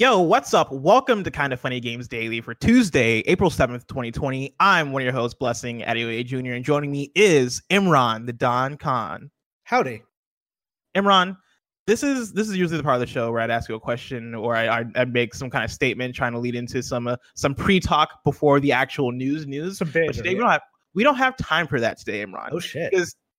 Yo, what's up? Welcome to Kind of Funny Games Daily for Tuesday, April 7th, 2020. I'm one of your hosts, Blessing Adeoye Jr., and joining me is Imran, the Don Khan. Howdy. Imran, this is usually the part of the show where I'd ask you a question or I make some kind of statement trying to lead into some pre-talk before the actual news. Today we don't have time for that today, Imran. Oh, shit.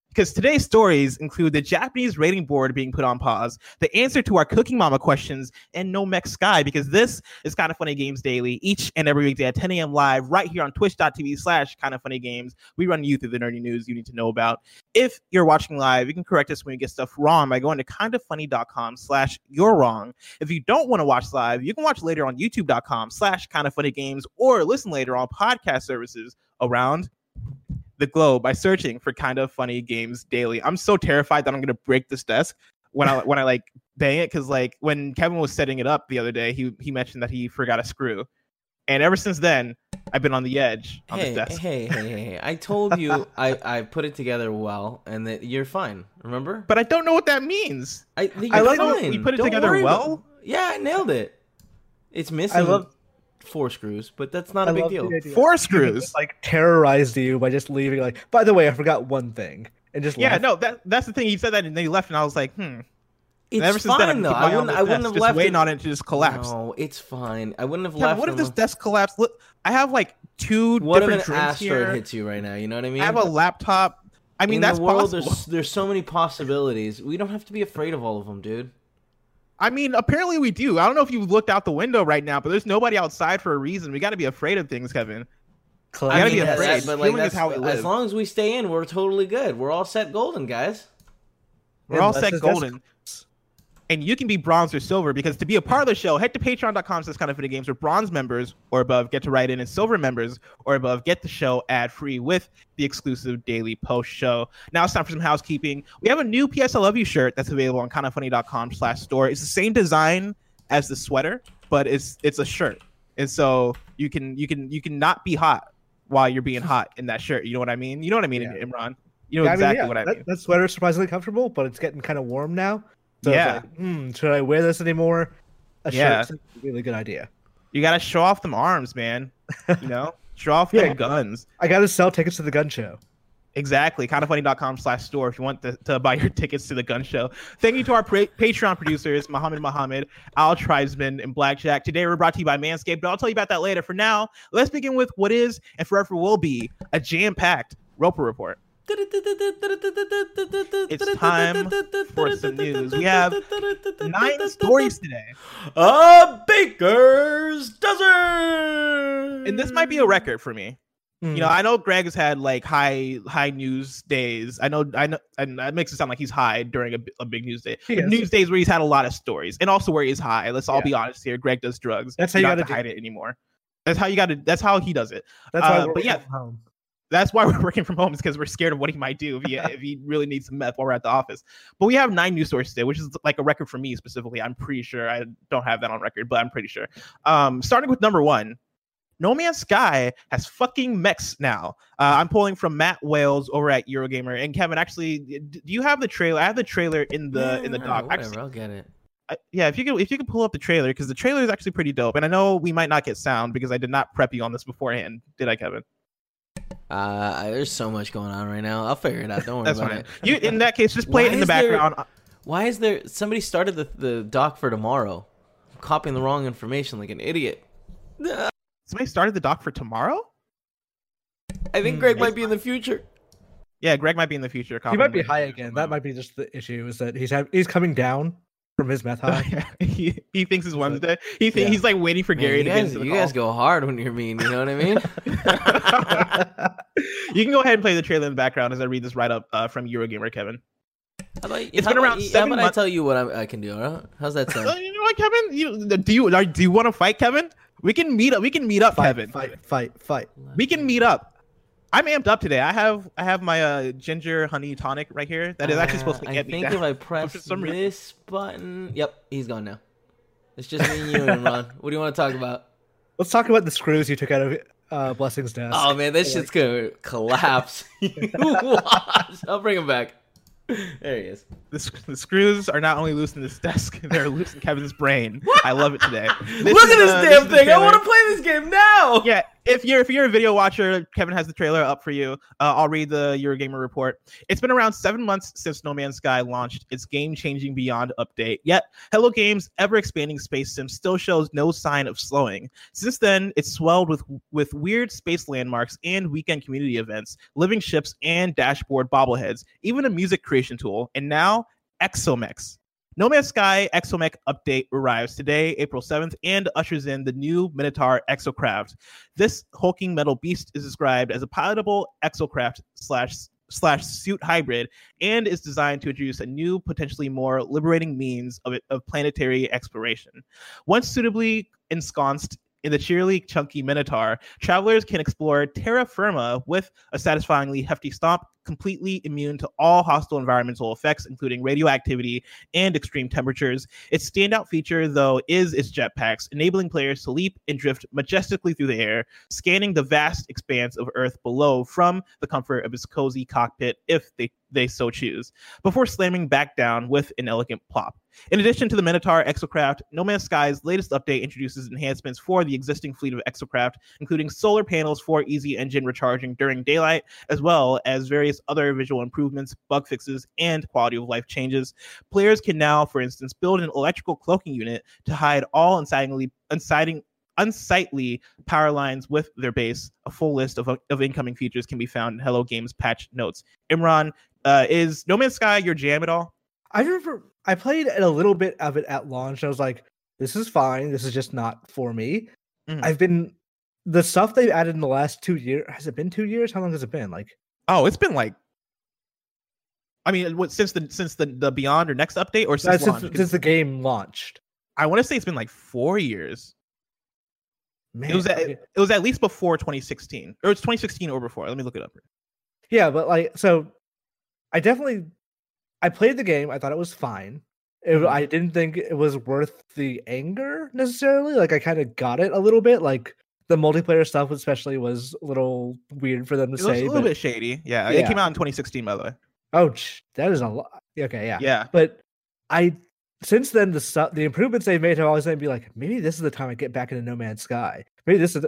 Because today's stories include the Japanese rating board being put on pause, the answer to our Cooking Mama questions, and No Man's Sky, because this is Kind of Funny Games Daily, each and every weekday at 10 a.m. live, right here on twitch.tv/kindoffunnygames. We run you through the nerdy news you need to know about. If you're watching live, you can correct us when we get stuff wrong by going to kindoffunny.com/you'rewrong. If you don't want to watch live, you can watch later on youtube.com/kindoffunnygames or listen later on podcast services around the globe by searching for Kind of Funny Games Daily. I'm so terrified that I'm gonna break this desk when I like bang it, because like when Kevin was setting it up the other day, he mentioned that he forgot a screw, and ever since then I've been on the edge on this desk. Hey! I told you I put it together well, and that you're fine. Remember? But I don't know what that means. I like fine. You put it don't together well. Yeah, I nailed it. It's missing. Four screws, but that's not a big deal. Four screws just, like, terrorized you by just leaving, like, by the way, I forgot one thing, and just left. No, that's the thing, he said that and then he left, and I was like, it's ever since fine then, though. I wouldn't have left waiting on it to just collapse. No, it's fine. I wouldn't have left. What if this desk collapsed? Look, I have like two what different if an drinks asteroid here hits you right now, you know what I mean? I have a laptop. I mean, in that's the world, possible. There's so many possibilities. We don't have to be afraid of all of them, dude. I mean, apparently we do. I don't know if you've looked out the window right now, but there's nobody outside for a reason. We got to be afraid of things, Kevin. We got to be afraid. But like, that's how we live. As long as we stay in, we're totally good. We're all set golden, guys. We're all set golden. And you can be bronze or silver, because to be a part of the show, head to patreon.com/kindoffunnygames, where bronze members or above get to write in, and silver members or above get the show ad-free with the exclusive daily post show. Now it's time for some housekeeping. We have a new PS I Love You shirt that's available on kindoffunny.com/store. It's the same design as the sweater, but it's a shirt. And so you can not be hot while you're being hot in that shirt. You know what I mean? You know what I mean, yeah. Imran? You know what I mean. That sweater is surprisingly comfortable, but it's getting kind of warm now. So yeah. Like, should I wear this anymore? Shirt's a really good idea. You gotta show off them arms, man. You know, show off them guns. I gotta sell tickets to the gun show. Exactly. Kindoffunny.com/store if you want to buy your tickets to the gun show. Thank you to our Patreon producers, Muhammad, Al Tribesman, and Blackjack. Today we're brought to you by Manscaped, but I'll tell you about that later. For now, let's begin with what is and forever will be a jam-packed Roper Report. It's time for some news. We have 9 stories today. A baker's dozen! And this might be a record for me. You know, I know Greg has had like high news days. I know, and that makes it sound like he's high during a big news day. News days where he's had a lot of stories, and also where he's high. Let's all be honest here. Greg does drugs. That's how you got to hide it anymore. That's how he does it. That's why we're at home. That's why we're working from home, is because we're scared of what he might do if he really needs some meth while we're at the office. But we have 9 news stories today, which is like a record for me specifically. I'm pretty sure. I don't have that on record, but I'm pretty sure. Starting with number 1, No Man's Sky has fucking mechs now. I'm pulling from Matt Wales over at Eurogamer. And Kevin, actually, do you have the trailer? I have the trailer in the doc. Actually, I'll get it. If you could pull up the trailer, because the trailer is actually pretty dope. And I know we might not get sound because I did not prep you on this beforehand, did I, Kevin? There's so much going on right now. I'll figure it out. Don't worry about it. You, in that case, just play it in the background. Why is there somebody started the doc for tomorrow? I'm copying the wrong information like an idiot. Somebody started the doc for tomorrow? I think Greg might be in the future. Yeah, Greg might be in the future. He might be high again. That might be just the issue, is that he's coming down from his meth high. he thinks it's Wednesday. He's like waiting for Gary to get into the call. You guys go hard when you're mean, you know what I mean? You can go ahead and play the trailer in the background as I read this write-up from Eurogamer, Kevin. It's been around 7 months. How about I tell you what I can do? Huh? How's that sound? You know what, Kevin? Do you want to fight, Kevin? We can meet up. We can meet up, Kevin. Fight. We can meet up. I'm amped up today. I have my ginger honey tonic right here. That is actually supposed to get me down. I think if I press this button... Yep, he's gone now. It's just me and you and Ron. What do you want to talk about? Let's talk about the screws you took out of Blessing's desk. Oh, man, this shit's going to collapse. I'll bring him back. There he is. The screws are not only loose in this desk, they're loose in Kevin's brain. I love it today. Look at this damn thing! I want to play this game now! Yeah, if you're a video watcher, Kevin has the trailer up for you. I'll read the Eurogamer report. It's been around 7 months since No Man's Sky launched its game-changing Beyond update. Yet, Hello Games' ever-expanding space sim still shows no sign of slowing. Since then, it's swelled with weird space landmarks and weekend community events, living ships and dashboard bobbleheads, even a music creation tool, and now Exomex. No Man's Sky Exomex update arrives today, April 7th, and ushers in the new Minotaur Exocraft. This hulking metal beast is described as a pilotable Exocraft slash suit hybrid and is designed to introduce a new, potentially more liberating means of planetary exploration. Once suitably ensconced in the cheerily chunky Minotaur, travelers can explore terra firma with a satisfyingly hefty stomp, completely immune to all hostile environmental effects, including radioactivity and extreme temperatures. Its standout feature, though, is its jetpacks, enabling players to leap and drift majestically through the air, scanning the vast expanse of Earth below from the comfort of its cozy cockpit if they so choose, before slamming back down with an elegant plop. In addition to the Minotaur Exocraft, No Man's Sky's latest update introduces enhancements for the existing fleet of Exocraft, including solar panels for easy engine recharging during daylight, as well as various other visual improvements, bug fixes, and quality of life changes. Players can now, for instance, build an electrical cloaking unit to hide all unsightly power lines with their base. A full list of incoming features can be found in Hello Games patch notes. Imran, is No Man's Sky your jam at all? I remember I played a little bit of it at launch. I was like, this is fine. This is just not for me. Mm-hmm. The stuff they've added in the last 2 years, has it been 2 years? How long has it been? It's been since the Beyond or Next update or since launch? Since the game launched. I want to say it's been 4 years. Man, it was at least before 2016, or it's 2016 or before. Let me look it up. Yeah, but I played the game. I thought it was fine. I didn't think it was worth the anger necessarily. I kind of got it a little bit. The multiplayer stuff especially was a little weird for them to say. It was a little bit shady. Yeah. It came out in 2016, by the way. Oh, that is a lot. Okay, yeah. Yeah. But since then, the improvements they've made have always made me maybe this is the time I get back into No Man's Sky. Maybe this is...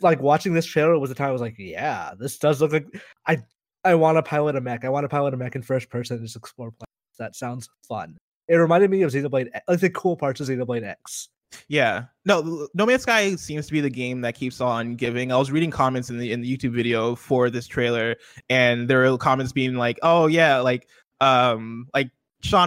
watching this trailer was the time I was yeah, this does look like... I want to pilot a mech. I want to pilot a mech in first person and just explore planets. That sounds fun. It reminded me of Xenoblade X, the cool parts of Xenoblade X. Yeah. No, No Man's Sky seems to be the game that keeps on giving. I was reading comments in the YouTube video for this trailer, and there were comments being Sean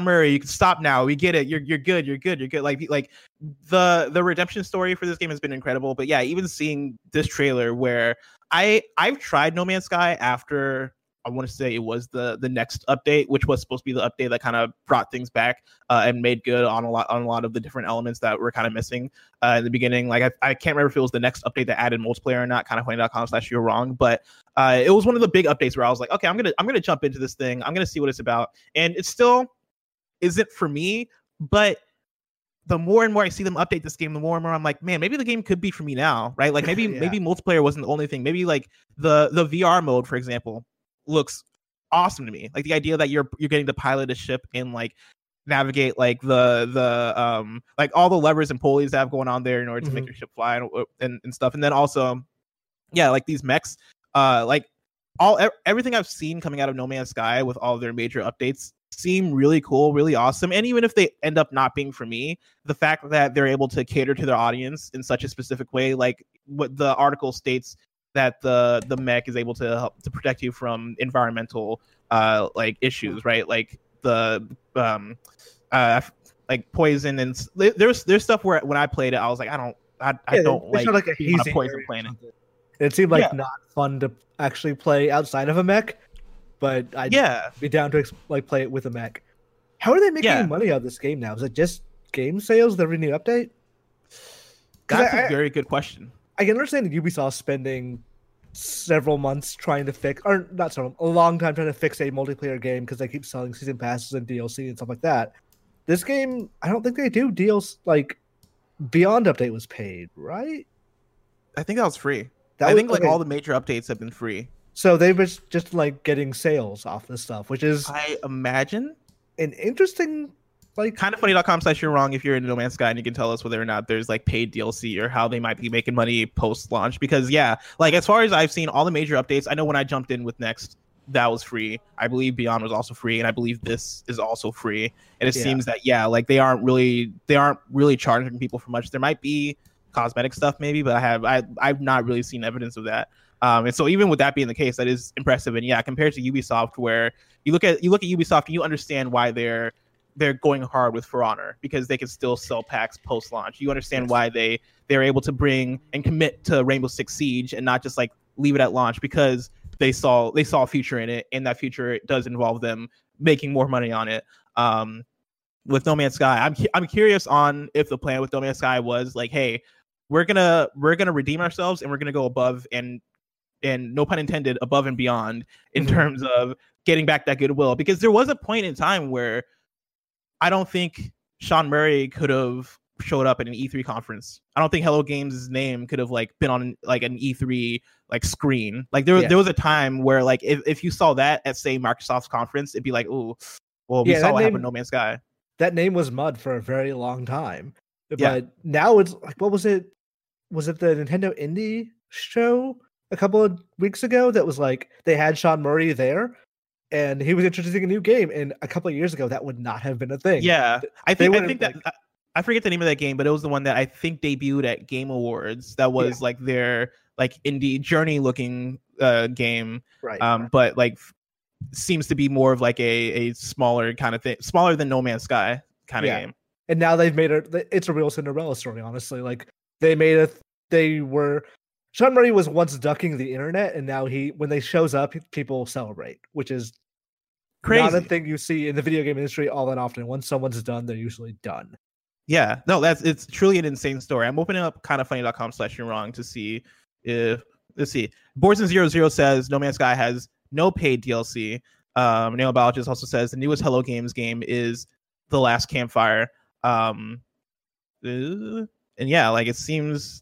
Murray, you can stop now. We get it. You're good. The redemption story for this game has been incredible. But yeah, even seeing this trailer where I've tried No Man's Sky after, I want to say it was the next update, which was supposed to be the update that kind of brought things back and made good on a lot of the different elements that were kind of missing in the beginning. I can't remember if it was the next update that added multiplayer or not. kindoffunny.com/you'rewrong, but it was one of the big updates where I was like, okay, I'm gonna jump into this thing. I'm gonna see what it's about, and it still isn't for me. But the more and more I see them update this game, the more and more I'm like, man, maybe the game could be for me now, right? Maybe multiplayer wasn't the only thing. Maybe the VR mode, for example, looks awesome to me. The idea that you're getting to pilot a ship and navigate the all the levers and pulleys that have going on there in order to make your ship fly and stuff. And then also, yeah, these mechs, everything I've seen coming out of No Man's Sky with all of their major updates seem really cool, really awesome. And even if they end up not being for me, the fact that they're able to cater to their audience in such a specific way, what the article states, that the mech is able to help to protect you from environmental issues, right? Poison and there's stuff where when I played it, I was like, I don't like a poison planet. It seemed not fun to actually play outside of a mech, but I'd be down to play it with a mech. How are they making money out of this game now? Is it just game sales? The new update? That's a very good question. I can understand Ubisoft spending a long time trying to fix a multiplayer game because they keep selling season passes and DLC and stuff like that. This game, I don't think they do deals. Beyond update was paid, right? I think that was free. I think all the major updates have been free. So they were just like getting sales off this stuff, which is, I imagine, an interesting, like, kindoffunny.com/you'rewrong if you're in No Man's Sky, and you can tell us whether or not there's like paid DLC or how they might be making money post launch. Because yeah, like as far as I've seen, all the major updates, I know when I jumped in with Next, that was free. I believe Beyond was also free, and I believe this is also free. And it seems that like they aren't really charging people for much. There might be cosmetic stuff maybe, but I've not really seen evidence of that. And so even with that being the case, that is impressive. And yeah, compared to Ubisoft, where you look at Ubisoft and you understand why they're going hard with For Honor, because they can still sell packs post-launch. You understand why they're able to bring and commit to Rainbow Six Siege and not just like leave it at launch, because they saw a future in it, and that future does involve them making more money on it. With No Man's Sky, I'm curious on if the plan with No Man's Sky was like, hey, we're gonna redeem ourselves, and we're gonna go above and no pun intended, above and beyond in terms of getting back that goodwill. Because there was a point in time where I don't think Sean Murray could have showed up at an E3 conference. I don't think Hello Games' name could have like been on like an E3 like screen. Like there was a time where like if you saw that at say Microsoft's conference, it'd be like, ooh, well, we saw what happened with No Man's Sky. That name was mud for a very long time. But now it's like, what was it? Was it the Nintendo Indie show a couple of weeks ago that was like, they had Sean Murray there and he was introducing a new game, and a couple of years ago that would not have been a thing. Yeah. I think that, like, I forget the name of that game, but it was the one that I think debuted at Game Awards. That was like their like indie journey looking game. Right. But like seems to be more of like a smaller kind of thing, smaller than No Man's Sky kind of game. And now they've made it's a real Cinderella story, honestly. Like Sean Murray was once ducking the internet, and now when they shows up, people celebrate, which is crazy. Not a thing you see in the video game industry all that often. Once someone's done, they're usually done. Yeah, no, it's truly an insane story. I'm opening up kindoffunny.com/you'rewrong to see if, let's see. Borson00 says No Man's Sky has no paid DLC. Nail Biologist also says the newest Hello Games game is The Last Campfire. And yeah, like it seems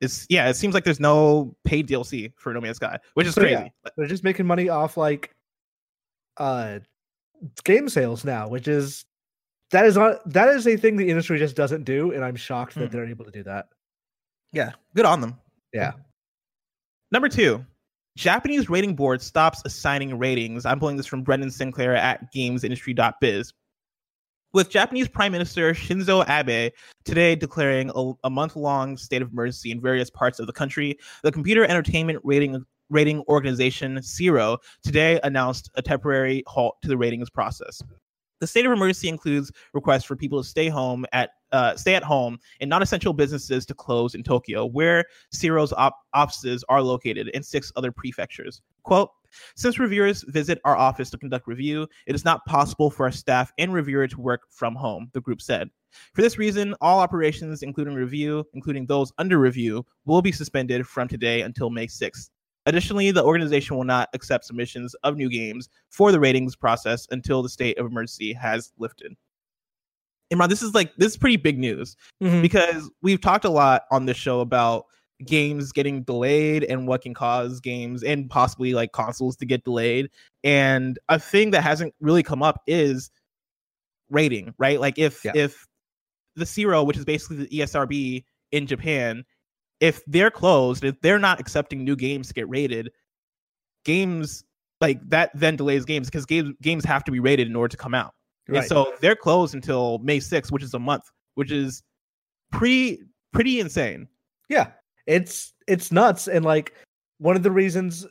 like there's no paid DLC for No Man's Sky, which is crazy. Yeah, they're just making money off like game sales now, which is that is a thing the industry just doesn't do, and I'm shocked that they're able to do that. Yeah, good on them. Yeah. Number 2, Japanese rating board stops assigning ratings. I'm pulling this from Brendan Sinclair at gamesindustry.biz. With Japanese Prime Minister Shinzo Abe today declaring a month-long state of emergency in various parts of the country, the Computer Entertainment Rating Organization, CERO, today announced a temporary halt to the ratings process. The state of emergency includes requests for people to stay at home and non-essential businesses to close in Tokyo, where CERO's offices are located, in 6 other prefectures. Quote, since reviewers visit our office to conduct review, it is not possible for our staff and reviewer to work from home, the group said. For this reason, all operations, including review, including those under review, will be suspended from today until May 6th. Additionally, the organization will not accept submissions of new games for the ratings process until the state of emergency has lifted. Imran, this is pretty big news, because we've talked a lot on this show about games getting delayed and what can cause games and possibly like consoles to get delayed. And a thing that hasn't really come up is rating, right? Like if the CERO, which is basically the ESRB in Japan, if they're closed, if they're not accepting new games to get rated, games like that then delays games, because games have to be rated in order to come out. Right. And so they're closed until May 6th, which is a month, which is pretty insane. Yeah, it's nuts. And like one of the reasons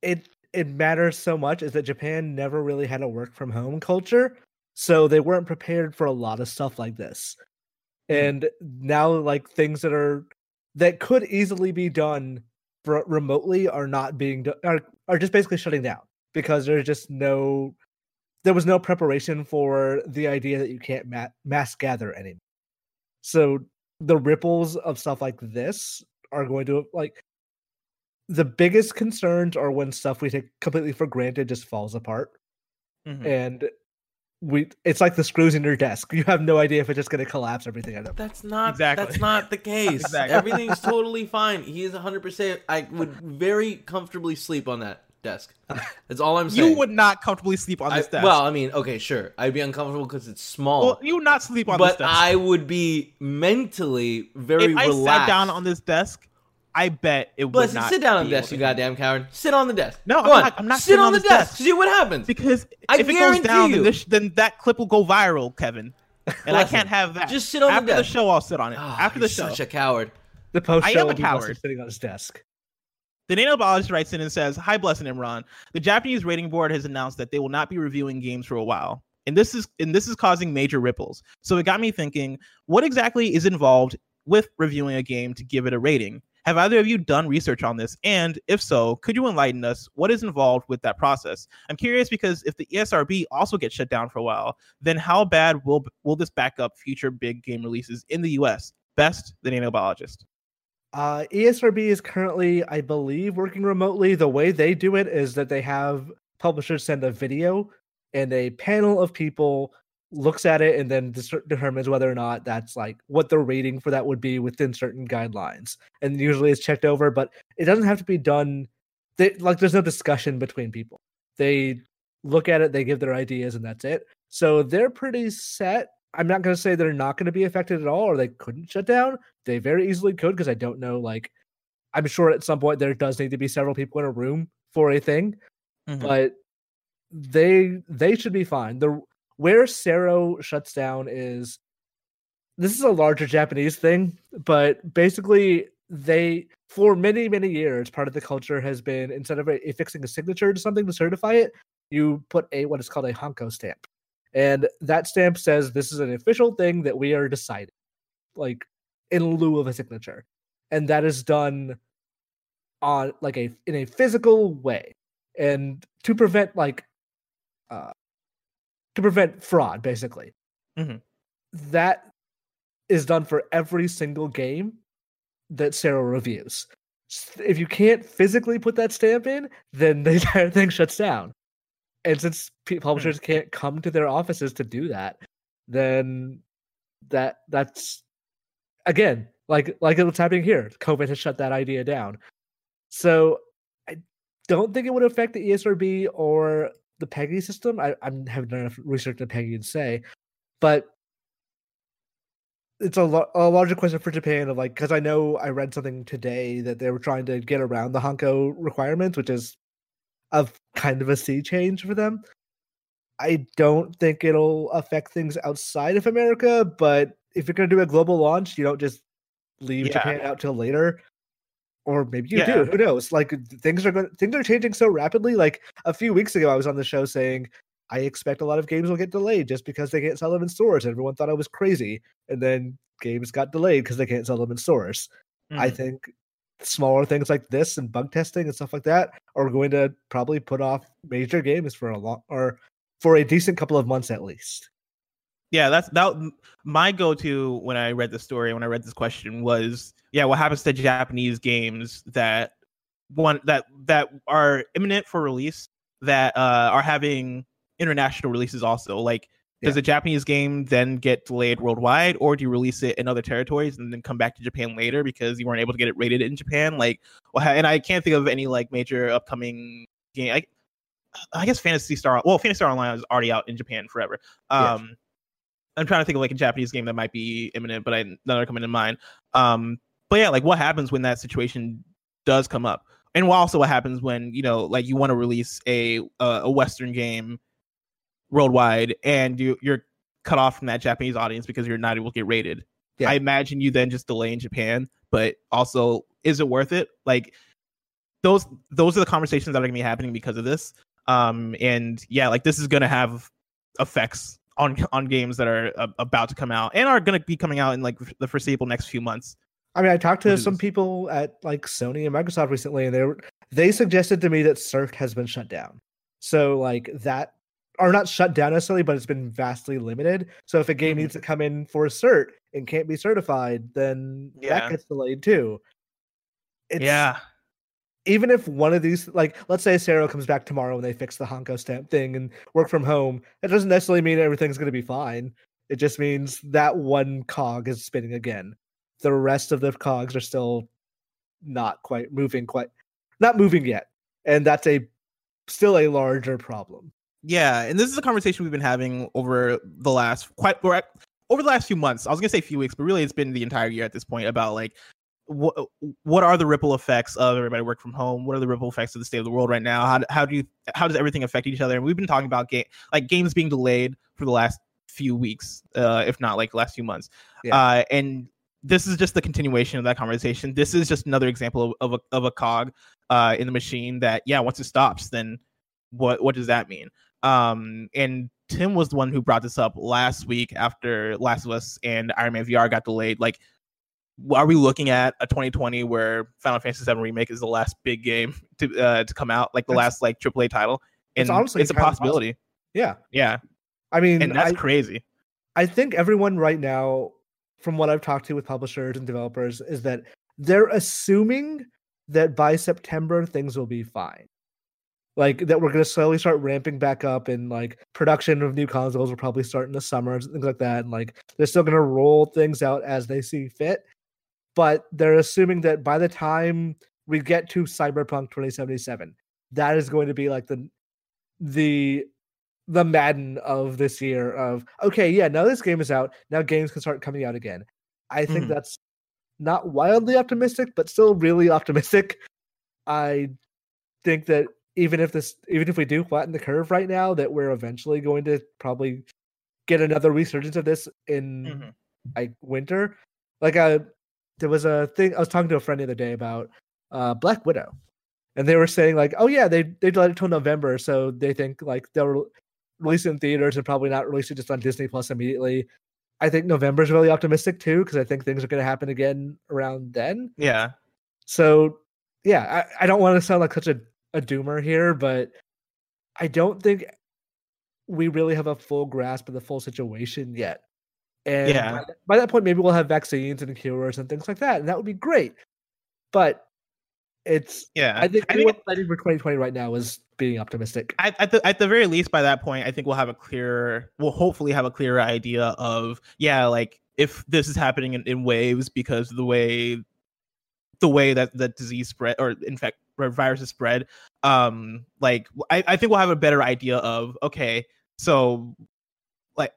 it matters so much is that Japan never really had a work from home culture, so they weren't prepared for a lot of stuff like this. And now, like, things that could easily be done remotely are not being done, are just basically shutting down, because there was no preparation for the idea that you can't mass gather anymore. So the ripples of stuff like this are going to, like, the biggest concerns are when stuff we take completely for granted just falls apart. And it's like the screws in your desk. You have no idea if it's just going to collapse everything. That's not the case. Exactly. Everything's totally fine. He is 100%. I would very comfortably sleep on that desk. That's all I'm saying. You would not comfortably sleep on this desk. Well, I mean, okay, sure. I'd be uncomfortable because it's small. Well, you would not sleep on this desk. But I would be mentally very relaxed. If I sat down on this desk, I bet it would not. Sit down on the desk, you goddamn coward. Sit on the desk. No, I'm not sitting on the desk. See what happens. Because if it goes down, then that clip will go viral, Kevin. And I can't have that. Just sit on the desk. After the show, I'll sit on it. After the show. You're such a coward. The post show will be sitting on his desk. The nanobiologist writes in and says, "Hi, Bless and Imran. The Japanese rating board has announced that they will not be reviewing games for a while. And this is causing major ripples. So it got me thinking, what exactly is involved with reviewing a game to give it a rating? Have either of you done research on this? And if so, could you enlighten us? What is involved with that process? I'm curious because if the ESRB also gets shut down for a while, then how bad will this back up future big game releases in the US? Best, the nanobiologist." ESRB is currently, I believe, working remotely. The way they do it is that they have publishers send a video and a panel of people looks at it and then determines whether or not that's like what the rating for that would be within certain guidelines. And usually it's checked over, but it doesn't have to be done. There's no discussion between people. They look at it, they give their ideas, and that's it. So they're pretty set. I'm not going to say they're not going to be affected at all or they couldn't shut down. They very easily could because I don't know. I'm sure at some point there does need to be several people in a room for a thing, but they should be fine. Where CERO shuts down is, this is a larger Japanese thing, but basically they, for many, many years, part of the culture has been instead of affixing a signature to something to certify it, you put what is called a Honko stamp. And that stamp says this is an official thing that we are deciding, in lieu of a signature. And that is done on in a physical way, and to prevent fraud, basically. That is done for every single game that CERO reviews. If you can't physically put that stamp in, then the entire thing shuts down. And since publishers can't come to their offices to do that, then that's again like what's happening here. COVID has shut that idea down, so I don't think it would affect the ESRB or the PEGI system. I haven't done enough research on PEGI to say, but it's a larger question for Japan of because I know I read something today that they were trying to get around the Honko requirements, which is of kind of a sea change for them. I don't think it'll affect things outside of America, but if you're going to do a global launch, you don't just leave Japan out till later, or maybe you do. Who knows? Things are changing so rapidly. A few weeks ago, I was on the show saying I expect a lot of games will get delayed just because they can't sell them in stores. Everyone thought I was crazy, and then games got delayed because they can't sell them in stores. I think smaller things like this and bug testing and stuff like that are going to probably put off major games for a decent couple of months at least. Yeah, my go-to when I read the story, when I read this question was, what happens to Japanese games that are imminent for release that are having international releases also? Does a Japanese game then get delayed worldwide, or do you release it in other territories and then come back to Japan later because you weren't able to get it rated in Japan? And I can't think of any major upcoming game. I guess Phantasy Star Online is already out in Japan forever. I'm trying to think of a Japanese game that might be imminent, but none are coming to mind. What happens when that situation does come up, and also what happens when you want to release a Western game worldwide, and you're cut off from that Japanese audience because you're not able to get rated. I imagine you then just delay in Japan, but also, is it worth it? Those are the conversations that are gonna be happening because of this. This is gonna have effects on games that are about to come out and are gonna be coming out in the foreseeable next few months. I mean, I talked to some people at Sony and Microsoft recently, and they suggested to me that Surf has been shut down. So that are not shut down necessarily, but it's been vastly limited. So if a game needs to come in for a cert and can't be certified, then that gets delayed too. It's, even if one of these, like, let's say CERO comes back tomorrow and they fix the Honko stamp thing and work from home, that doesn't necessarily mean everything's going to be fine. It just means that one cog is spinning again. The rest of the cogs are still not moving yet. And that's still a larger problem. Yeah, and this is a conversation we've been having over the last few months. I was going to say a few weeks, but really it's been the entire year at this point about, like, what are the ripple effects of everybody work from home? What are the ripple effects of the state of the world right now? How does everything affect each other? And we've been talking about games being delayed for the last few weeks, if not like the last few months. Yeah. And this is just the continuation of that conversation. This is just another example of a cog in the machine that, yeah, once it stops, then what does that mean? And Tim was the one who brought this up last week after Last of Us and Iron Man VR got delayed. Like, are we looking at a 2020 where Final Fantasy VII Remake is the last big game to come out, like last like AAA title? And it's honestly it's a possibility. Yeah. I mean, and that's crazy. I think everyone right now, from what I've talked to with publishers and developers, is that they're assuming that by September things will be fine. Like, that we're going to slowly start ramping back up, and like production of new consoles will probably start in the summer and things like that. And like, they're still going to roll things out as they see fit. But they're assuming that by the time we get to Cyberpunk 2077, that is going to be like the Madden of this year of, okay, yeah, now this game is out. Now games can start coming out again. I think that's not wildly optimistic, but still really optimistic. I think that even if we do flatten the curve right now, that we're eventually going to probably get another resurgence of this in like winter. Like, there was a thing I was talking to a friend the other day about Black Widow, and they were saying like, oh yeah, they delayed it till November, so they think like they'll release it in theaters and probably not release it just on Disney Plus immediately. I think November is really optimistic too, because I think things are going to happen again around then. Yeah. So yeah, I don't want to sound like such a doomer here, but I don't think we really have a full grasp of the full situation yet. And by that point, maybe we'll have vaccines and cures and things like that, and that would be great. But it's I think what's planning for 2020 right now is being optimistic. At the very least, by that point, I think we'll hopefully have a clearer idea of like if this is happening in waves because of the way that the disease spread or infect viruses spread. Like, I think we'll have a better idea of, okay, so like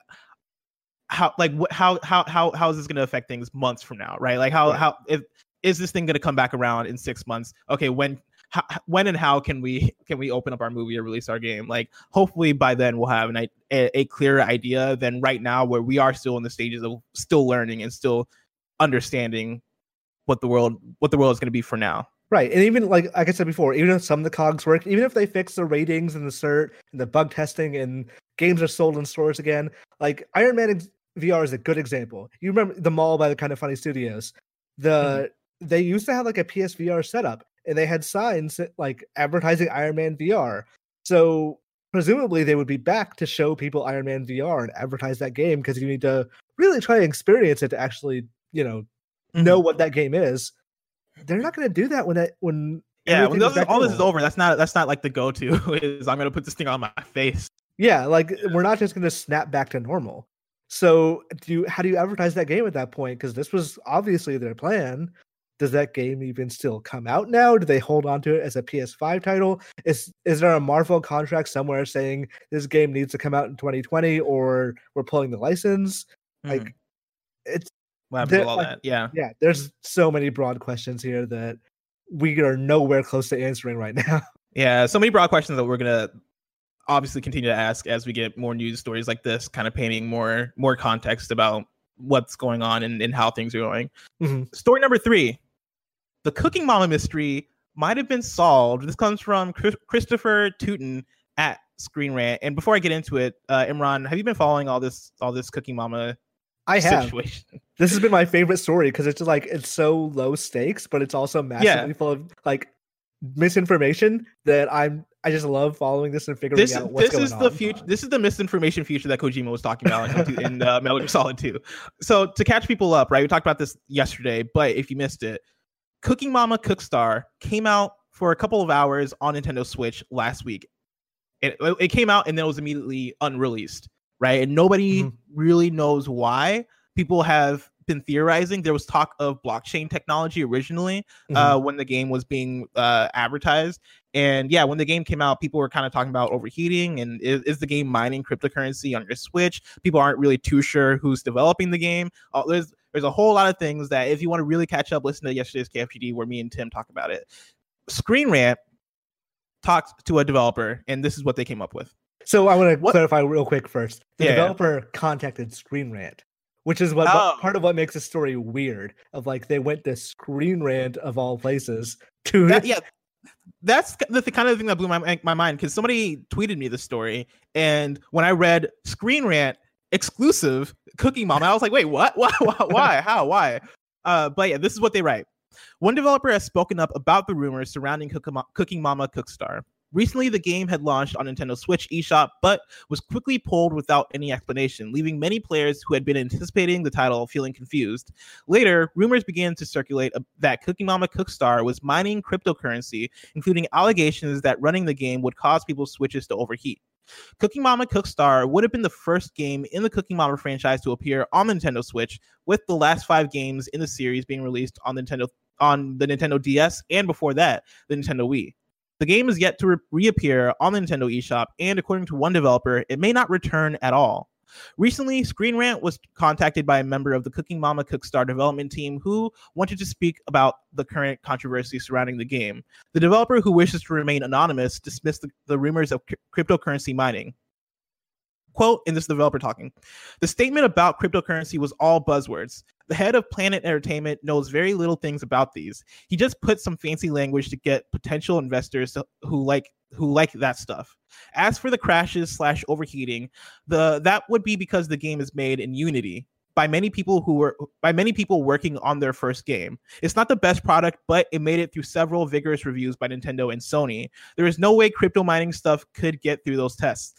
how is this going to affect things months from now, right? Like how if is this thing going to come back around in 6 months? Okay, when and how can we open up our movie or release our game? Like, hopefully by then we'll have a clearer idea than right now, where we are still in the stages of still learning and still understanding what the world is going to be for now. Right, and even like I said before, even if some of the cogs work, even if they fix the ratings and the cert and the bug testing and games are sold in stores again, like Iron Man VR is a good example. You remember the mall by the Kind of Funny Studios? They used to have like a PSVR setup, and they had signs like advertising Iron Man VR. So presumably they would be back to show people Iron Man VR and advertise that game, because you need to really try to experience it to actually, you know what that game is. They're not going to do that when all this is over. That's not like the go-to is I'm going to put this thing on my face. Yeah, like we're not just going to snap back to normal. So how do you advertise that game at that point? Because this was obviously their plan. Does that game even still come out now? Do they hold on to it as a PS5 title? Is there a Marvel contract somewhere saying this game needs to come out in 2020 or we're pulling the license? Like it's. There's so many broad questions here that we are nowhere close to answering right now. Yeah, so many broad questions that we're gonna obviously continue to ask as we get more news stories like this, kind of painting more context about what's going on and how things are going. Story number 3, the Cooking Mama mystery might have been solved. This comes from Christopher Tootin at Screen Rant. And before I get into it, Imran, have you been following all this Cooking Mama? I have. Situation. This has been my favorite story because it's just like it's so low stakes, but it's also massively full of like misinformation that I just love following this and figuring out what's going on. This is the misinformation future that Kojima was talking about in Metal Gear Solid 2. So to catch people up, right? We talked about this yesterday, but if you missed it, Cooking Mama Cookstar came out for a couple of hours on Nintendo Switch last week. It came out and then it was immediately unreleased, right? And nobody really knows why. People have been theorizing. There was talk of blockchain technology originally when the game was being advertised. And yeah, when the game came out, people were kind of talking about overheating and is the game mining cryptocurrency on your Switch? People aren't really too sure who's developing the game. There's a whole lot of things that if you want to really catch up, listen to yesterday's KFGD where me and Tim talk about it. Screen Rant talks to a developer, and this is what they came up with. So I want to clarify real quick first. The developer contacted Screen Rant, which is what part of what makes the story weird. Of like they went to Screen Rant of all places to That's the kind of thing that blew my mind, because somebody tweeted me this story, and when I read Screen Rant exclusive Cooking Mama, I was like, wait, what? Why? How? Why? But yeah, this is what they write. One developer has spoken up about the rumors surrounding Cooking Mama Cookstar. Recently, the game had launched on Nintendo Switch eShop, but was quickly pulled without any explanation, leaving many players who had been anticipating the title feeling confused. Later, rumors began to circulate that Cooking Mama Cookstar was mining cryptocurrency, including allegations that running the game would cause people's Switches to overheat. Cooking Mama Cookstar would have been the first game in the Cooking Mama franchise to appear on the Nintendo Switch, with the last 5 games in the series being released on the Nintendo DS, and before that, the Nintendo Wii. The game is yet to reappear on the Nintendo eShop, and according to one developer, it may not return at all. Recently, Screen Rant was contacted by a member of the Cooking Mama Cookstar development team who wanted to speak about the current controversy surrounding the game. The developer, who wishes to remain anonymous, dismissed the rumors of cryptocurrency mining. Quote, and this is the developer talking, "The statement about cryptocurrency was all buzzwords. The head of Planet Entertainment knows very little things about these. He just put some fancy language to get potential investors who like that stuff. As for the crashes/overheating, that would be because the game is made in Unity by many people working on their first game. It's not the best product, but it made it through several vigorous reviews by Nintendo and Sony. There is no way crypto mining stuff could get through those tests.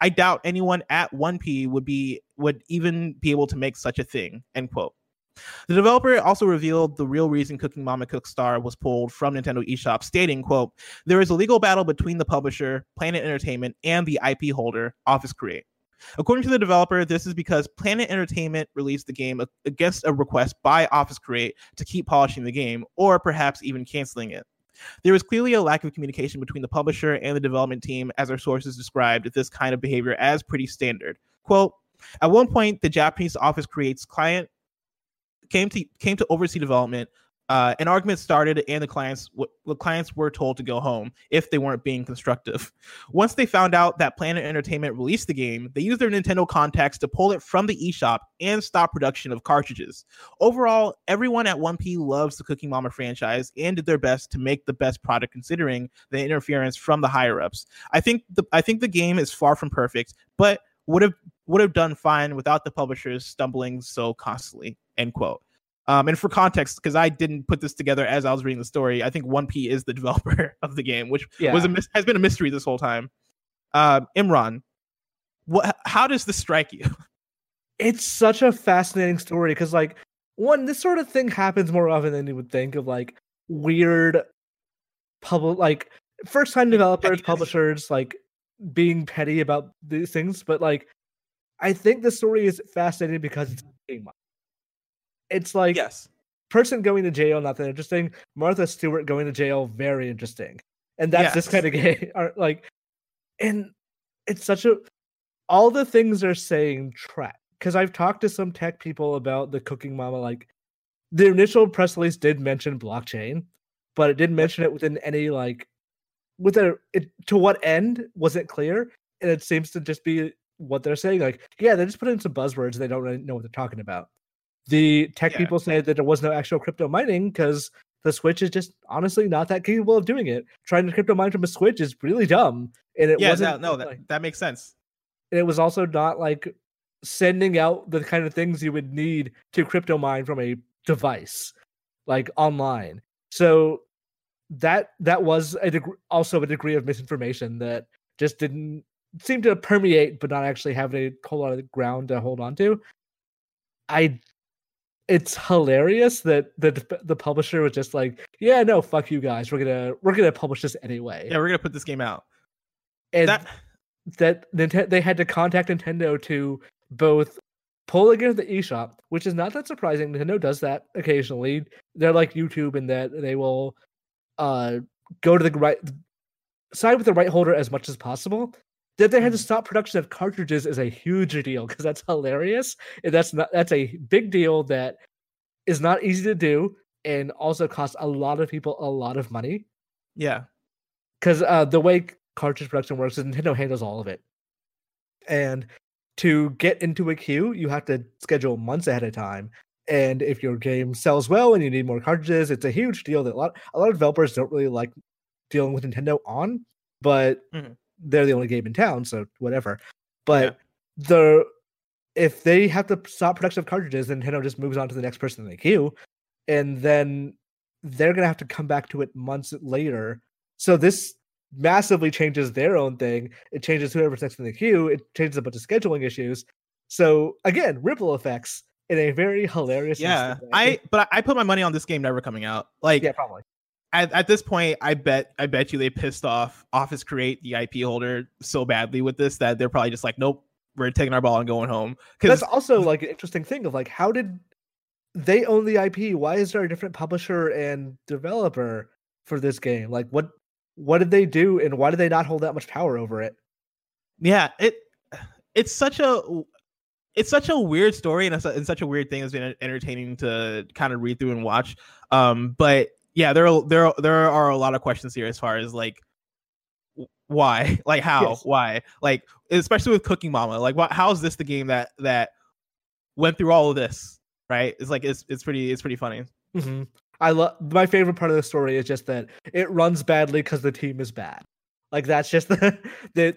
I doubt anyone at 1P would even be able to make such a thing," end quote. The developer also revealed the real reason Cooking Mama Cookstar was pulled from Nintendo eShop, stating, quote, "There is a legal battle between the publisher, Planet Entertainment, and the IP holder, Office Create. According to the developer, this is because Planet Entertainment released the game against a request by Office Create to keep polishing the game, or perhaps even canceling it. There was clearly a lack of communication between the publisher and the development team, as our sources described this kind of behavior as pretty standard." Quote, "At one point, the Japanese Office Create's client came to oversee development. An argument started, and the clients were told to go home if they weren't being constructive. Once they found out that Planet Entertainment released the game, they used their Nintendo contacts to pull it from the eShop and stop production of cartridges. Overall, everyone at 1P loves the Cooking Mama franchise and did their best to make the best product considering the interference from the higher-ups. I think the game is far from perfect, but would have done fine without the publishers stumbling so constantly," end quote. And for context, because I didn't put this together as I was reading the story, I think 1P is the developer of the game, which has been a mystery this whole time. Imran, how does this strike you? It's such a fascinating story because, like, one, this sort of thing happens more often than you would think of, like, weird public, like, first-time developers, publishers, like, being petty about these things. But, like, I think the story is fascinating because it's game. It's like person going to jail, nothing interesting. Martha Stewart going to jail, very interesting. And that's this kind of game. Like, and it's such a... All the things they're saying track. Because I've talked to some tech people about the Cooking Mama. Like, the initial press release did mention blockchain, but it didn't mention it within any, like... to what end wasn't clear. And it seems to just be what they're saying. Like, yeah, they just put in some buzzwords. They don't really know what they're talking about. The tech people say that there was no actual crypto mining because the Switch is just honestly not that capable of doing it. Trying to crypto mine from a Switch is really dumb. And it wasn't. That makes sense. And it was also not like sending out the kind of things you would need to crypto mine from a device, like online. So that was also a degree of misinformation that just didn't seem to permeate, but not actually have a whole lot of ground to hold on to. I it's hilarious that the publisher was just like, yeah, no, fuck you guys, we're gonna publish this anyway. Yeah, we're gonna put this game out. And that they had to contact Nintendo to both pull again at the eShop, which is not that surprising. Nintendo does that occasionally. They're like YouTube in that they will go to the right side with the right holder as much as possible. That they had to stop production of cartridges is a huge deal, because that's hilarious. And that's a big deal that is not easy to do and also costs a lot of people a lot of money. Yeah. Because the way cartridge production works is Nintendo handles all of it. And to get into a queue, you have to schedule months ahead of time. And if your game sells well and you need more cartridges, it's a huge deal that a lot of developers don't really like dealing with Nintendo on, but they're the only game in town, so whatever. But if they have to stop production of cartridges, then Nintendo just moves on to the next person in the queue, and then they're going to have to come back to it months later. So this massively changes their own thing. It changes whoever's next in the queue. It changes a bunch of scheduling issues. So again, ripple effects in a very hilarious instance. But I put my money on this game never coming out. Like, yeah, probably. At this point, I bet you they pissed off Office Create, the IP holder, so badly with this that they're probably just like, nope, we're taking our ball and going home. That's also like an interesting thing of like, how did they own the IP? Why is there a different publisher and developer for this game? Like, what did they do, and why did they not hold that much power over it? Yeah, it's such a weird story, and it's such a weird thing. It's been entertaining to kind of read through and watch, but. Yeah, there are a lot of questions here as far as like why, like how, yes. Why, like especially with Cooking Mama, like how is this the game that went through all of this, right? It's like it's pretty funny. Mm-hmm. I love my favorite part of the story is just that it runs badly because the team is bad. Like that's just this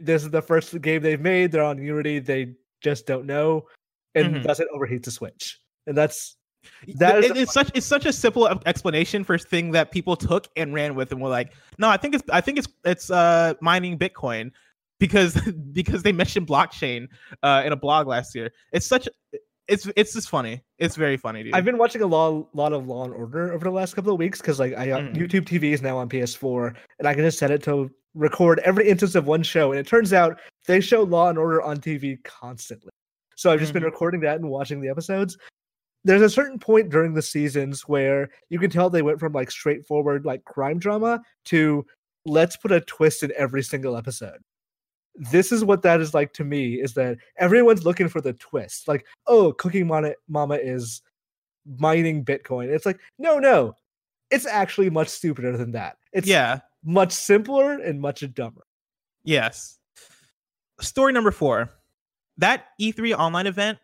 is the first game they've made. They're on Unity. They just don't know, and thus it overheats the Switch, and that's. That is it's such a simple explanation for a thing that people took and ran with and were like, no, I think it's mining Bitcoin because they mentioned blockchain in a blog last year. It's just funny. It's very funny, dude. I've been watching a lot of Law and Order over the last couple of weeks because like YouTube TV is now on PS4 and I can just set it to record every instance of one show, and it turns out they show Law and Order on TV constantly. So I've just been recording that and watching the episodes. There's a certain point during the seasons where you can tell they went from like straightforward like crime drama to let's put a twist in every single episode. This is what that is like to me, is that everyone's looking for the twist. Like, oh, Cooking Mama is mining Bitcoin. It's like, no. It's actually much stupider than that. It's much simpler and much dumber. Yes. Story number 4. That E3 online event,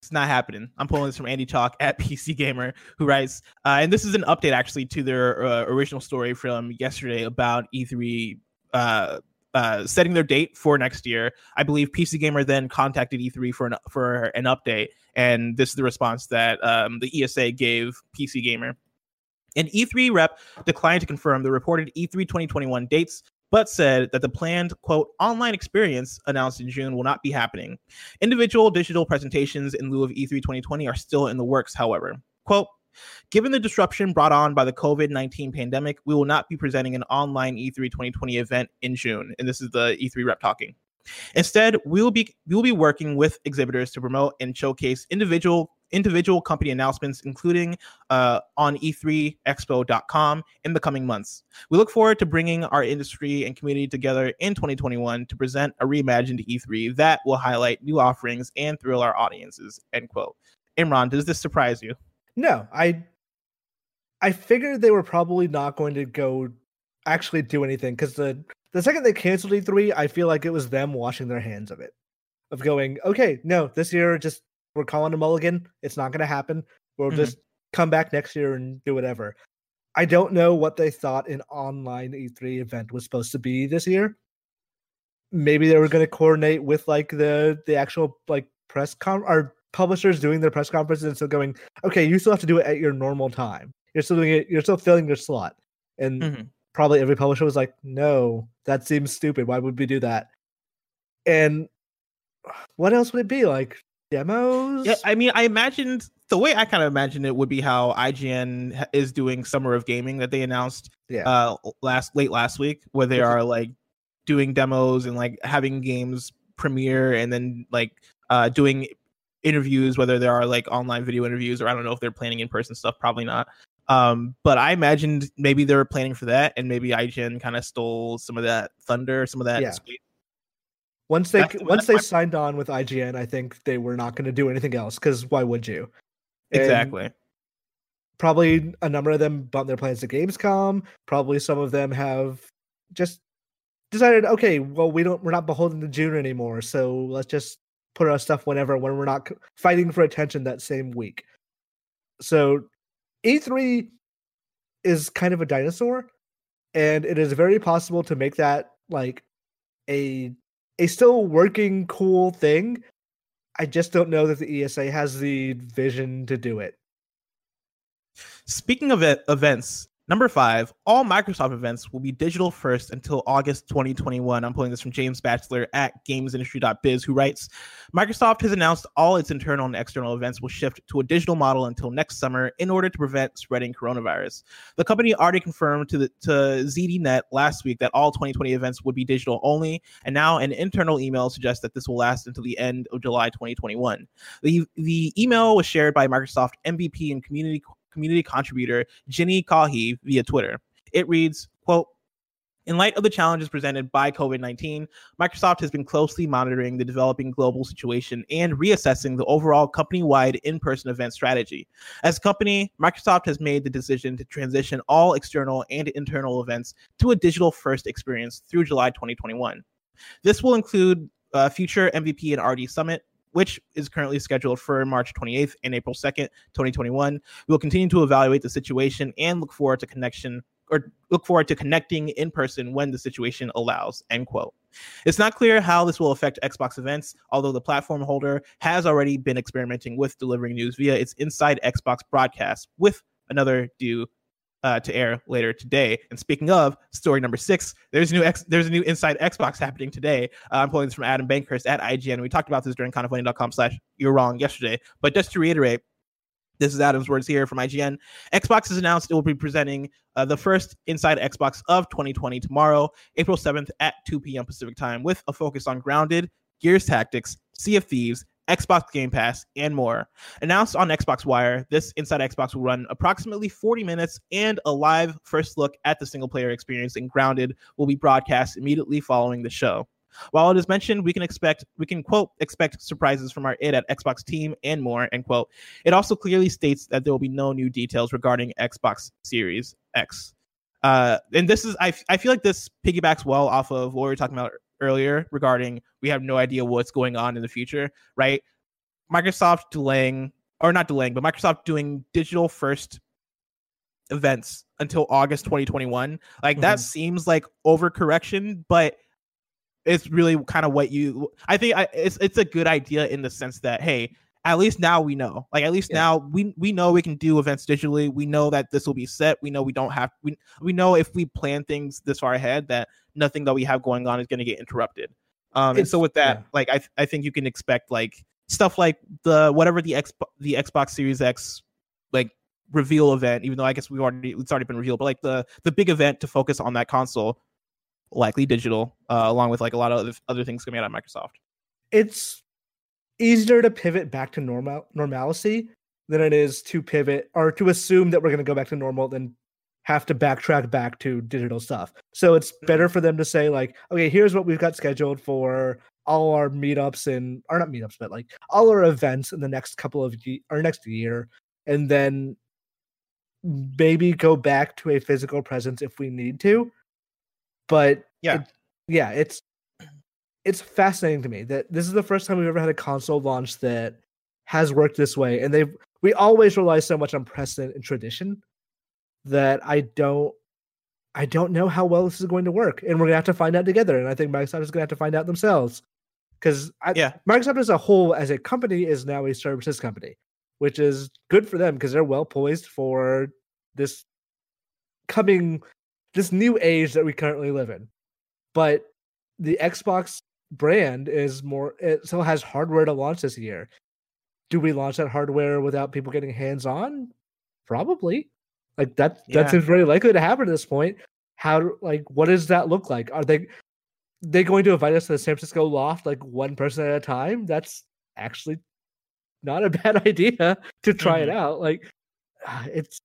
it's not happening. I'm pulling this from Andy Chalk at PC Gamer, who writes, and this is an update actually to their original story from yesterday about E3 setting their date for next year. I believe PC Gamer then contacted E3 for an update, and this is the response that the ESA gave PC Gamer. An E3 rep declined to confirm the reported E3 2021 dates, but said that the planned, quote, online experience announced in June will not be happening. Individual digital presentations in lieu of E3 2020 are still in the works, however. Quote, given the disruption brought on by the COVID-19 pandemic, we will not be presenting an online E3 2020 event in June. And this is the E3 rep talking. Instead, we will be working with exhibitors to promote and showcase individual company announcements, including on e3expo.com in the coming months. We look forward to bringing our industry and community together in 2021 to present a reimagined E3 that will highlight new offerings and thrill our audiences, end quote. Imran, does this surprise you? No, I figured they were probably not going to go actually do anything, because the second they canceled E3, I feel like it was them washing their hands of it, of going, okay, no, this year just we're calling a mulligan. It's not going to happen. We'll just come back next year and do whatever. I don't know what they thought an online E3 event was supposed to be this year. Maybe they were going to coordinate with like the actual like press or publishers doing their press conferences, and so going, okay, you still have to do it at your normal time. You're still doing it. You're still filling your slot. And probably every publisher was like, no, that seems stupid. Why would we do that? And what else would it be like? demos? Yeah, I mean, I imagined the way I kind of imagined it would be how IGN is doing Summer of Gaming that they announced late last week, where they are like doing demos and like having games premiere and then like doing interviews, whether there are like online video interviews or I don't know if they're planning in-person stuff, probably not. But I imagined maybe they were planning for that, and maybe IGN kind of stole some of that thunder, some of that. Yeah. Once they signed on with IGN, I think they were not going to do anything else, because why would you? And exactly. Probably a number of them bumped their plans to Gamescom. Probably some of them have just decided, okay, well, we're not beholden to June anymore, so let's just put our stuff when we're not fighting for attention that same week. So E3 is kind of a dinosaur, and it is very possible to make that like a still working cool thing. I just don't know that the ESA has the vision to do it. Speaking of events, number 5, all Microsoft events will be digital first until August 2021. I'm pulling this from James Batchelor at gamesindustry.biz, who writes, Microsoft has announced all its internal and external events will shift to a digital model until next summer in order to prevent spreading coronavirus. The company already confirmed to ZDNet last week that all 2020 events would be digital only, and now an internal email suggests that this will last until the end of July 2021. The email was shared by Microsoft MVP and community contributor Jenny Kahi via Twitter. It reads, quote, in light of the challenges presented by COVID-19, Microsoft has been closely monitoring the developing global situation and reassessing the overall company-wide in-person event strategy. As a company, Microsoft has made the decision to transition all external and internal events to a digital-first experience through July 2021. This will include future MVP and RD Summit, which is currently scheduled for March 28th and April 2nd, 2021. We will continue to evaluate the situation and look forward to connecting in person when the situation allows, end quote. It's not clear how this will affect Xbox events, although the platform holder has already been experimenting with delivering news via its Inside Xbox broadcast, with another due to air later today. And speaking of, story number 6, there's a new Inside Xbox happening today. I'm pulling this from Adam Bankhurst at IGN. We talked about this during kindoffunny.com/you'rewrong yesterday, but just to reiterate, this is Adam's words here from IGN. Xbox has announced it will be presenting the first Inside Xbox of 2020 tomorrow, April 7th at 2 p.m. Pacific time, with a focus on Grounded, Gears Tactics, Sea of Thieves, Xbox Game Pass, and more. Announced on Xbox Wire, this Inside Xbox will run approximately 40 minutes, and a live first look at the single-player experience in Grounded will be broadcast immediately following the show. While it is mentioned, we can, quote, expect surprises from our id at Xbox team and more, end quote. It also clearly states that there will be no new details regarding Xbox Series X. And this is, I feel like this piggybacks well off of what we were talking about earlier regarding we have no idea what's going on in the future, right? Microsoft doing digital first events until August 2021. Like, mm-hmm. That seems like overcorrection, but it's really kind of what you, I think it's a good idea in the sense that, hey, at least now we know, now we know we can do events digitally. We know that this will be set. We know we don't have, we know if we plan things this far ahead that nothing that we have going on is going to get interrupted. And so with that, like, I think you can expect like stuff like the Xbox Series X, like, reveal event, even though I guess it's already been revealed, but like the big event to focus on that console, likely digital, along with like a lot of other things coming out of Microsoft. It's easier to pivot back to normalcy than it is to pivot or to assume that we're going to go back to normal than have to backtrack back to digital stuff. So it's better for them to say like, okay, here's what we've got scheduled for all our meetups but all our events in the next next year. And then maybe go back to a physical presence if we need to. But it's fascinating to me that this is the first time we've ever had a console launch that has worked this way. And we always rely so much on precedent and tradition that I don't know how well this is going to work. And we're going to have to find out together. And I think Microsoft is going to have to find out themselves. Because Microsoft as a whole, as a company, is now a services company, which is good for them because they're well poised for this new age that we currently live in. But the Xbox brand is more, it still has hardware to launch this year. do we launch that hardware without people getting hands on? Probably. Like that seems very likely to happen at this point. How, like, what does that look like? Are they going to invite us to the San Francisco loft, like one person at a time? That's actually not a bad idea to try it out. Like, it's,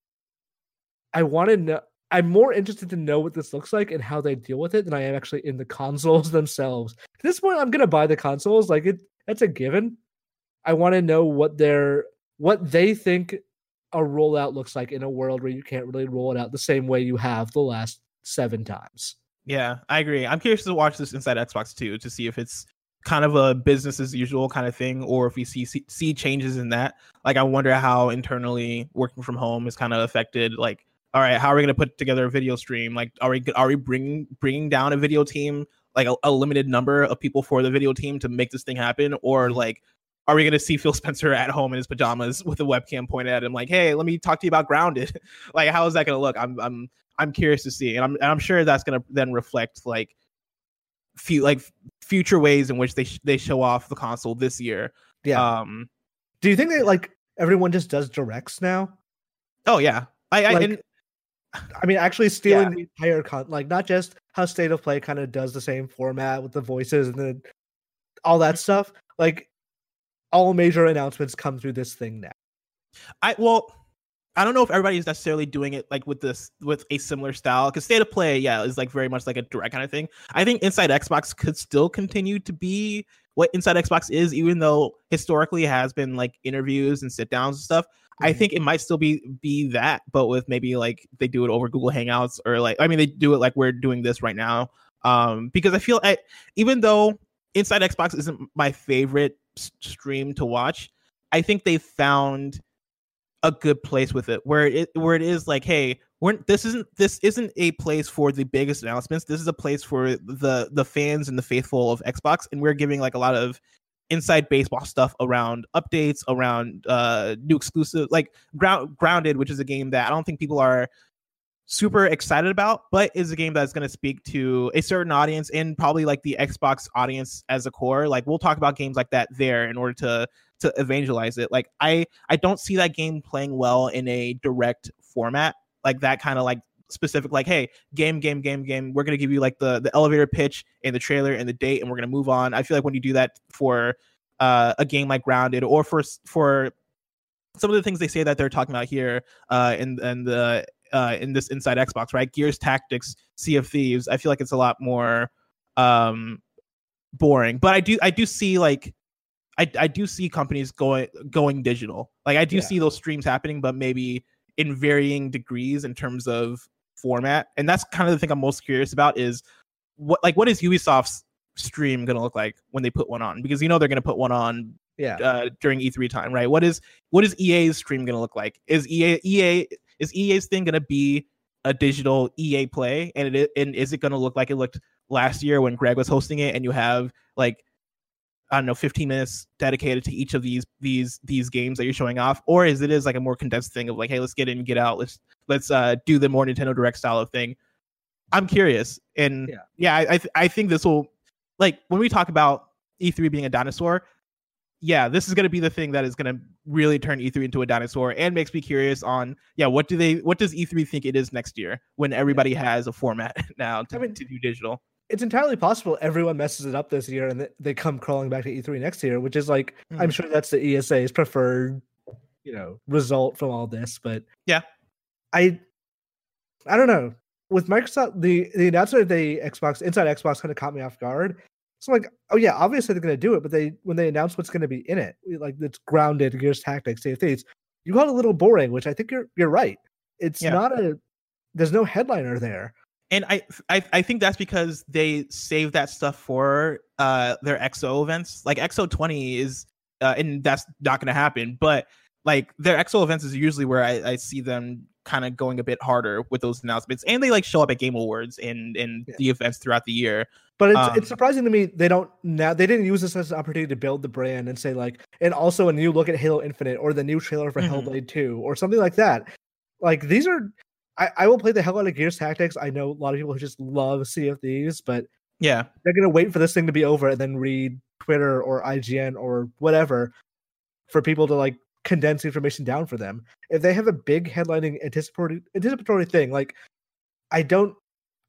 I want to know, I'm more interested to know what this looks like and how they deal with it than I am actually in the consoles themselves. At this point, I'm going to buy the consoles. Like, that's a given. I want to know what they think a rollout looks like in a world where you can't really roll it out the same way you have the last 7 times. Yeah, I agree. I'm curious to watch this Inside Xbox too, to see if it's kind of a business as usual kind of thing, or if we see changes in that. Like, I wonder how internally working from home is kind of affected. Like, all right, how are we going to put together a video stream? Like, are we bringing down a video team, like a limited number of people for the video team to make this thing happen? Or, like, are we going to see Phil Spencer at home in his pajamas with a webcam pointed at him, like, hey, let me talk to you about Grounded? Like, how is that going to look? I'm curious to see. And I'm sure that's going to then reflect, like, future ways in which they show off the console this year. Yeah. Do you think that, like, everyone just does directs now? Oh, yeah. Actually stealing the entire like, not just how State of Play kind of does the same format with the voices and the, all that stuff. Like, all major announcements come through this thing now. I don't know if everybody's necessarily doing it like with a similar style, because State of Play, is like very much like a direct kind of thing. I think Inside Xbox could still continue to be what Inside Xbox is, even though historically it has been like interviews and sit downs and stuff. Mm-hmm. I think it might still be that, but with maybe like they do it over Google Hangouts, or like, I mean, they do it like we're doing this right now. Because I feel even though Inside Xbox isn't my favorite stream to watch, I think they found a good place with it, where it is like, hey, this isn't a place for the biggest announcements. This is a place for the fans and the faithful of Xbox, and we're giving like a lot of inside baseball stuff around updates, around new exclusive, like Grounded, which is a game that I don't think people are super excited about, but is a game that's going to speak to a certain audience and probably like the Xbox audience as a core. Like, we'll talk about games like that there in order to evangelize it. Like, I don't see that game playing well in a direct format, like that kind of like specific, like, hey, game, we're going to give you like the elevator pitch and the trailer and the date, and we're going to move on. I feel like when you do that for a game like Grounded, or for some of the things they say that they're talking about here in this Inside Xbox, right? Gears Tactics, Sea of Thieves, I feel like it's a lot more boring. But I do see like I do see companies going digital. Like, I do see those streams happening, but maybe in varying degrees in terms of format. And that's kind of the thing I'm most curious about, is what is Ubisoft's stream going to look like when they put one on? Because, you know, they're going to put one on during E3 time, right? What is EA's stream going to look like? Is EA's thing going to be a digital EA Play? And is it going to look like it looked last year when Greg was hosting it, and you have like, I don't know, 15 minutes dedicated to each of these games that you're showing off? Or is like a more condensed thing of like, hey, let's get in, get out, let's do the more Nintendo Direct style of thing? I'm curious, and I think this will, like, when we talk about E3 being a dinosaur, this is going to be the thing that is going to really turn E3 into a dinosaur, and makes me curious on what does E3 think it is next year when everybody has a format now to do digital. It's entirely possible everyone messes it up this year and they come crawling back to E3 next year, which is like, I'm sure that's the ESA's preferred, result from all this. But I don't know. With Microsoft, the announcement of the Inside Xbox kind of caught me off guard. So I'm like, oh yeah, obviously they're going to do it, but when they announce what's going to be in it, like it's Grounded, Gears Tactics, Sea of Thieves, you got a little boring, which I think you're right. It's there's no headliner there. And I think that's because they save that stuff for their EXO events. Like EXO 20 is, and that's not going to happen. But like their EXO events is usually where I see them kind of going a bit harder with those announcements. And they like show up at Game Awards and the events throughout the year. But it's surprising to me they didn't use this as an opportunity to build the brand and say like, and also a new look at Halo Infinite, or the new trailer for Hellblade 2, or something like that. Like these are. I will play the hell out of Gears Tactics. I know a lot of people who just love Sea of Thieves, but they're going to wait for this thing to be over and then read Twitter or IGN or whatever for people to like condense information down for them. If they have a big headlining anticipatory thing, like I don't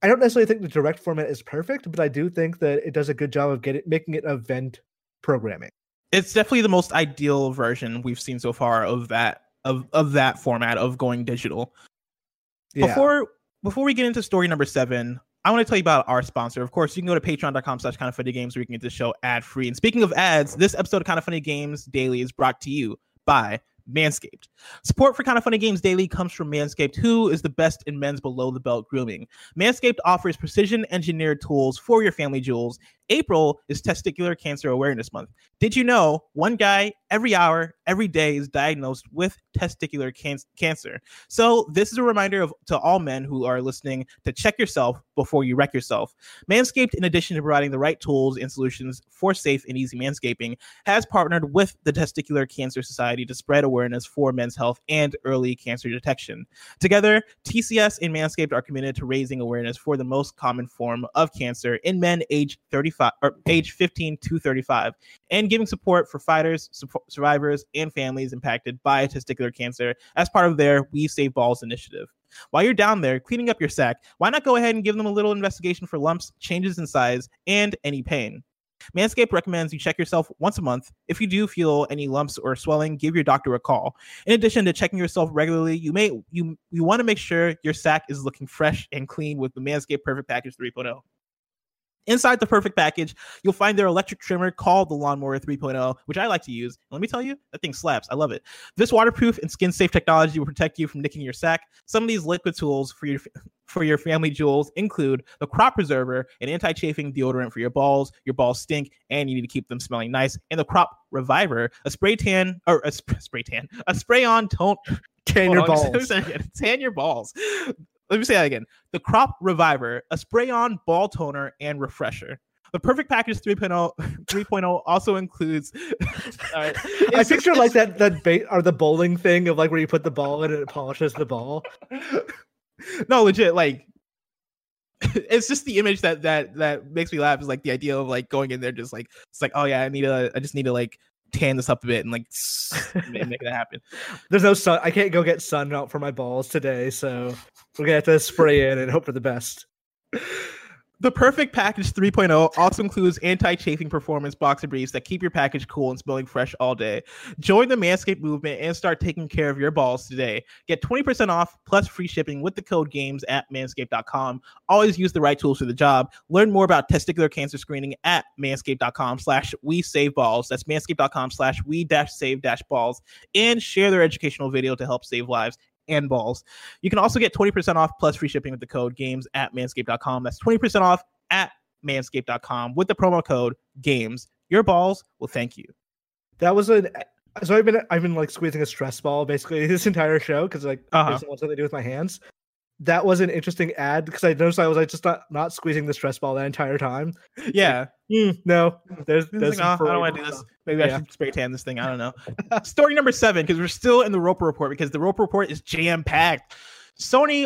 necessarily think the direct format is perfect, but I do think that it does a good job of making it event programming. It's definitely the most ideal version we've seen so far of that that format of going digital. Yeah. Before we get into story number 7, I want to tell you about our sponsor. Of course, you can go to patreon.com/kindoffunnygames where you can get this show ad-free. And speaking of ads, this episode of Kind of Funny Games Daily is brought to you by Manscaped. Support for Kind of Funny Games Daily comes from Manscaped, who is the best in men's below-the-belt grooming. Manscaped offers precision-engineered tools for your family jewels. April is Testicular Cancer Awareness Month. Did you know one guy every hour, every day is diagnosed with testicular cancer? So this is a reminder to all men who are listening to check yourself before you wreck yourself. Manscaped, in addition to providing the right tools and solutions for safe and easy manscaping, has partnered with the Testicular Cancer Society to spread awareness for men's health and early cancer detection. Together, TCS and Manscaped are committed to raising awareness for the most common form of cancer in men aged 15 to 35, and giving support for fighters, survivors, and families impacted by testicular cancer as part of their We Save Balls initiative. While you're down there cleaning up your sack, why not go ahead and give them a little investigation for lumps, changes in size, and any pain? Manscaped recommends you check yourself once a month. If you do feel any lumps or swelling, give your doctor a call. In addition to checking yourself regularly, you want to make sure your sack is looking fresh and clean with the Manscaped Perfect Package 3.0. Inside the Perfect Package, you'll find their electric trimmer called the Lawnmower 3.0, which I like to use. And let me tell you, that thing slaps. I love it. This waterproof and skin-safe technology will protect you from nicking your sack. Some of these liquid tools for your family jewels include the Crop Preserver, an anti-chafing deodorant for your balls. Your balls stink, and you need to keep them smelling nice. And the Crop Reviver, a spray-on tone. Tan your balls. Tan your balls. Let me say that again. The Crop Reviver, a spray-on ball toner and refresher. The Perfect Package 3.0 also includes... Right, I picture like the bowling thing of like where you put the ball in and it polishes the ball. No, legit, like it's just the image that makes me laugh is like the idea of like going in there just like it's like, oh yeah, I just need to like tan this up a bit and like make that happen. There's no sun. I can't go get sun out for my balls today, so we're gonna have to spray in and hope for the best. The Perfect Package 3.0 also includes anti-chafing performance boxer briefs that keep your package cool and smelling fresh all day. Join the Manscaped movement and start taking care of your balls today. Get 20% off plus free shipping with the code GAMES at manscaped.com. Always use the right tools for the job. Learn more about testicular cancer screening at manscaped.com/we-save-balls. That's manscaped.com/we-save-balls. And share their educational video to help save lives and balls. You can also get 20% off plus free shipping with the code GAMES at manscaped.com. That's 20% off at manscaped.com with the promo code GAMES. Your balls will thank you. That was I've been like squeezing a stress ball basically this entire show because like there's so much that I do with my hands. That was an interesting ad because I noticed I was like just not squeezing the stress ball that entire time. Yeah. Like, no. There's like, oh, I don't want to do this. Maybe I should spray tan this thing. I don't know. Story number 7, because we're still in the Roper Report because the Roper Report is jam-packed. Sony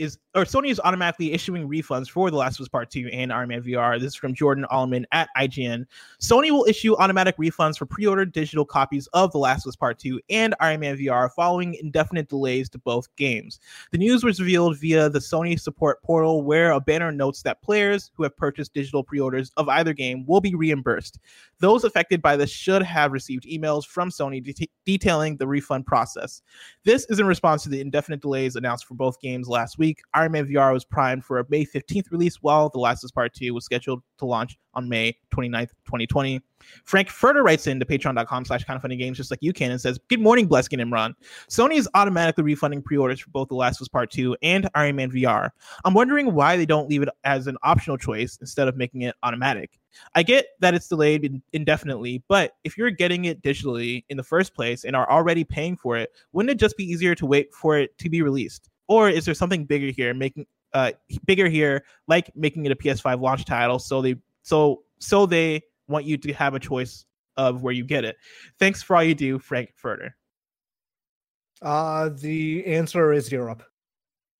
is automatically issuing refunds for The Last of Us Part II and Iron Man VR. This is from Jordan Allman at IGN. Sony will issue automatic refunds for pre-ordered digital copies of The Last of Us Part II and Iron Man VR following indefinite delays to both games. The news was revealed via the Sony support portal, where a banner notes that players who have purchased digital pre-orders of either game will be reimbursed. Those affected by this should have received emails from Sony detailing the refund process. This is in response to the indefinite delays announced for both games last week. Iron Man VR was primed for a May 15th release, while The Last of Us Part II was scheduled to launch on May 29th, 2020. Frank further writes in to patreon.com/kindoffunnygames just like you can and says, "Good morning, Bleskin and Imran. Sony is automatically refunding pre-orders for both The Last of Us Part II and Iron Man VR. I'm wondering why they don't leave it as an optional choice instead of making it automatic. I get that it's delayed indefinitely, but if you're getting it digitally in the first place and are already paying for it, wouldn't it just be easier to wait for it to be released? Or is there something bigger here, like making it a PS5 launch title so they want you to have a choice of where you get it? Thanks for all you do, Frank Furter." The answer is Europe.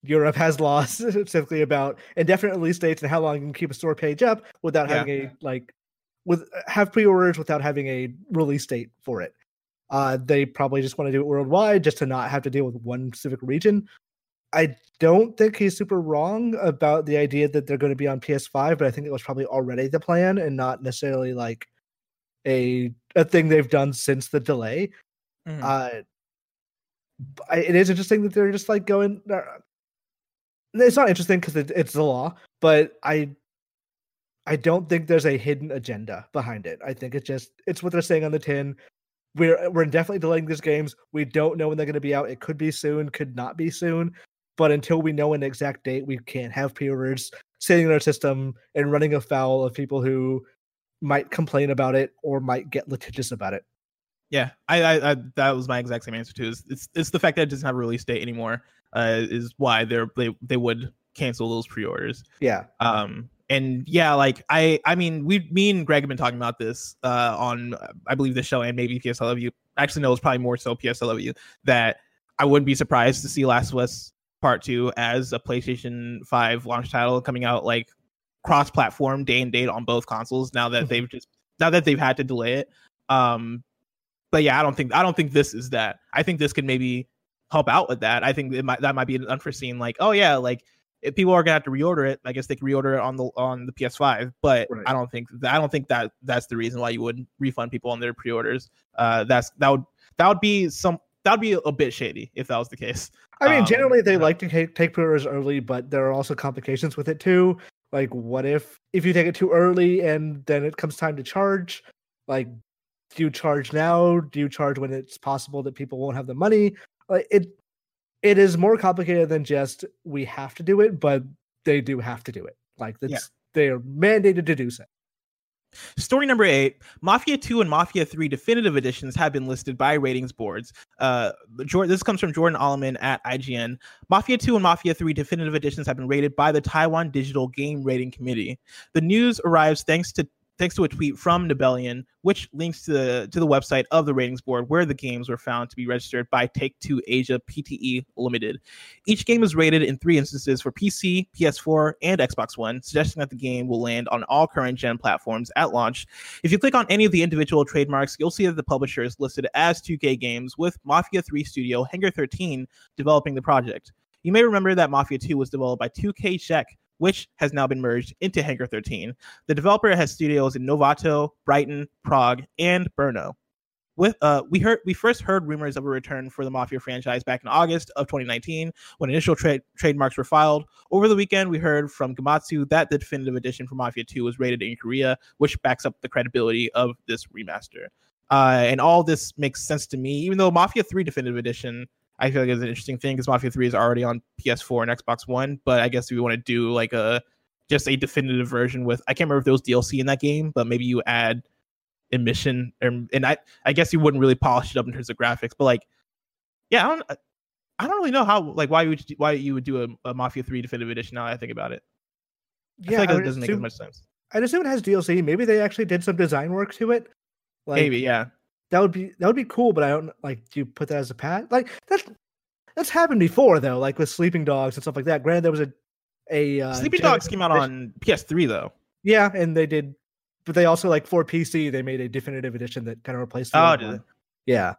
Europe has laws specifically about indefinite release dates and how long you can keep a store page up without having pre-orders without having a release date for it. They probably just want to do it worldwide just to not have to deal with one specific region. I don't think he's super wrong about the idea that they're going to be on PS5, but I think it was probably already the plan and not necessarily like a thing they've done since the delay. Mm. It is interesting that they're just like going. It's not interesting because it's the law, but I don't think there's a hidden agenda behind it. I think it's what they're saying on the tin. We're indefinitely delaying these games. We don't know when they're going to be out. It could be soon, could not be soon. But until we know an exact date, we can't have pre-orders sitting in our system and running afoul of people who might complain about it or might get litigious about it. Yeah, I that was my exact same answer too. It's the fact that it doesn't have a release date anymore is why they would cancel those pre-orders. Yeah. And yeah, like I mean, me and Greg have been talking about this on, I believe, this show and maybe PSLW. Actually, no, it's probably more so PSLW, that I wouldn't be surprised to see Last of Us Part 2 as a PlayStation 5 launch title coming out like cross-platform day and date on both consoles. Now that they've had to delay it, but yeah, I don't think this is that. I think this could maybe help out with that. I think that might be an unforeseen, like, oh yeah, like, if people are gonna have to reorder it, I guess they can reorder it on the PS5. But right. I don't think that that's the reason why you would refund people on their pre-orders. That would be a bit shady if that was the case. I mean, generally they like to take pre-orders early, but there are also complications with it too. Like, what if you take it too early and then it comes time to charge? Like, do you charge now? Do you charge when it's possible that people won't have the money? Like It is more complicated than just we have to do it, but they do have to do it. Like, that's, yeah. They are mandated to do so. Story number 8, Mafia 2 and Mafia 3 definitive editions have been listed by ratings boards. This comes from Jordan Alleman at IGN. Mafia 2 and Mafia 3 definitive editions have been rated by the Taiwan Digital Game Rating Committee. The news arrives thanks to a tweet from Nebellion, which links to the website of the ratings board where the games were found to be registered by Take-Two Asia Pte. Limited. Each game is rated in 3 instances for PC, PS4, and Xbox One, suggesting that the game will land on all current-gen platforms at launch. If you click on any of the individual trademarks, you'll see that the publisher is listed as 2K Games, with Mafia 3 studio Hangar 13 developing the project. You may remember that Mafia 2 was developed by 2K Czech, which has now been merged into Hangar 13. The developer has studios in Novato, Brighton, Prague, and Brno. We first heard rumors of a return for the Mafia franchise back in August of 2019 when initial trademarks were filed. Over the weekend, we heard from Gamatsu that the definitive edition for Mafia 2 was rated in Korea, which backs up the credibility of this remaster. And all this makes sense to me, even though Mafia 3 definitive edition, I feel like it's an interesting thing because Mafia 3 is already on PS4 and Xbox One, but I guess if you want to do like a definitive version with, I can't remember if there was DLC in that game, but maybe you add emission, and I guess you wouldn't really polish it up in terms of graphics, but like, yeah, I don't really know how, like, why you would do a Mafia 3 definitive edition now that I think about it. Yeah, I feel like it doesn't make as much sense. I'd assume it has DLC. Maybe they actually did some design work to it. Like, maybe, yeah. That would be cool, but I don't, like, do you put that as a patch? Like, that's happened before though, like with Sleeping Dogs and stuff like that. Granted, there was a Sleeping Dogs came out on PS3 though. Yeah, and they did, but they also, like, for PC they made a definitive edition that kind of replaced the old one. Yeah.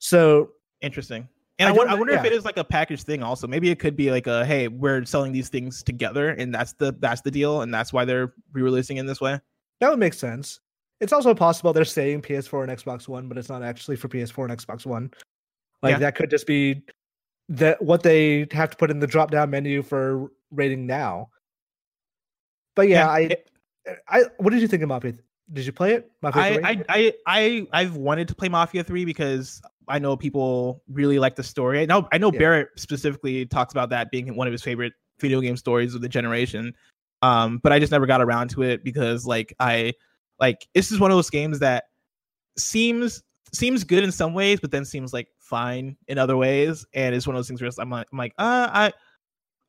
So interesting. And I wonder if it is like a package thing also. Maybe it could be like a, hey, we're selling these things together, and that's the deal, and that's why they're re-releasing in this way. That would make sense. It's also possible they're saying PS4 and Xbox One, but it's not actually for PS4 and Xbox One. Like, that could just be that what they have to put in the drop-down menu for rating now. But I what did you think of Mafia? Did you play it? I've wanted to play Mafia 3 because I know people really like the story. I know Barrett specifically talks about that being one of his favorite video game stories of the generation. But I just never got around to it because, like, this is one of those games that seems good in some ways, but then seems like fine in other ways. And it's one of those things where I'm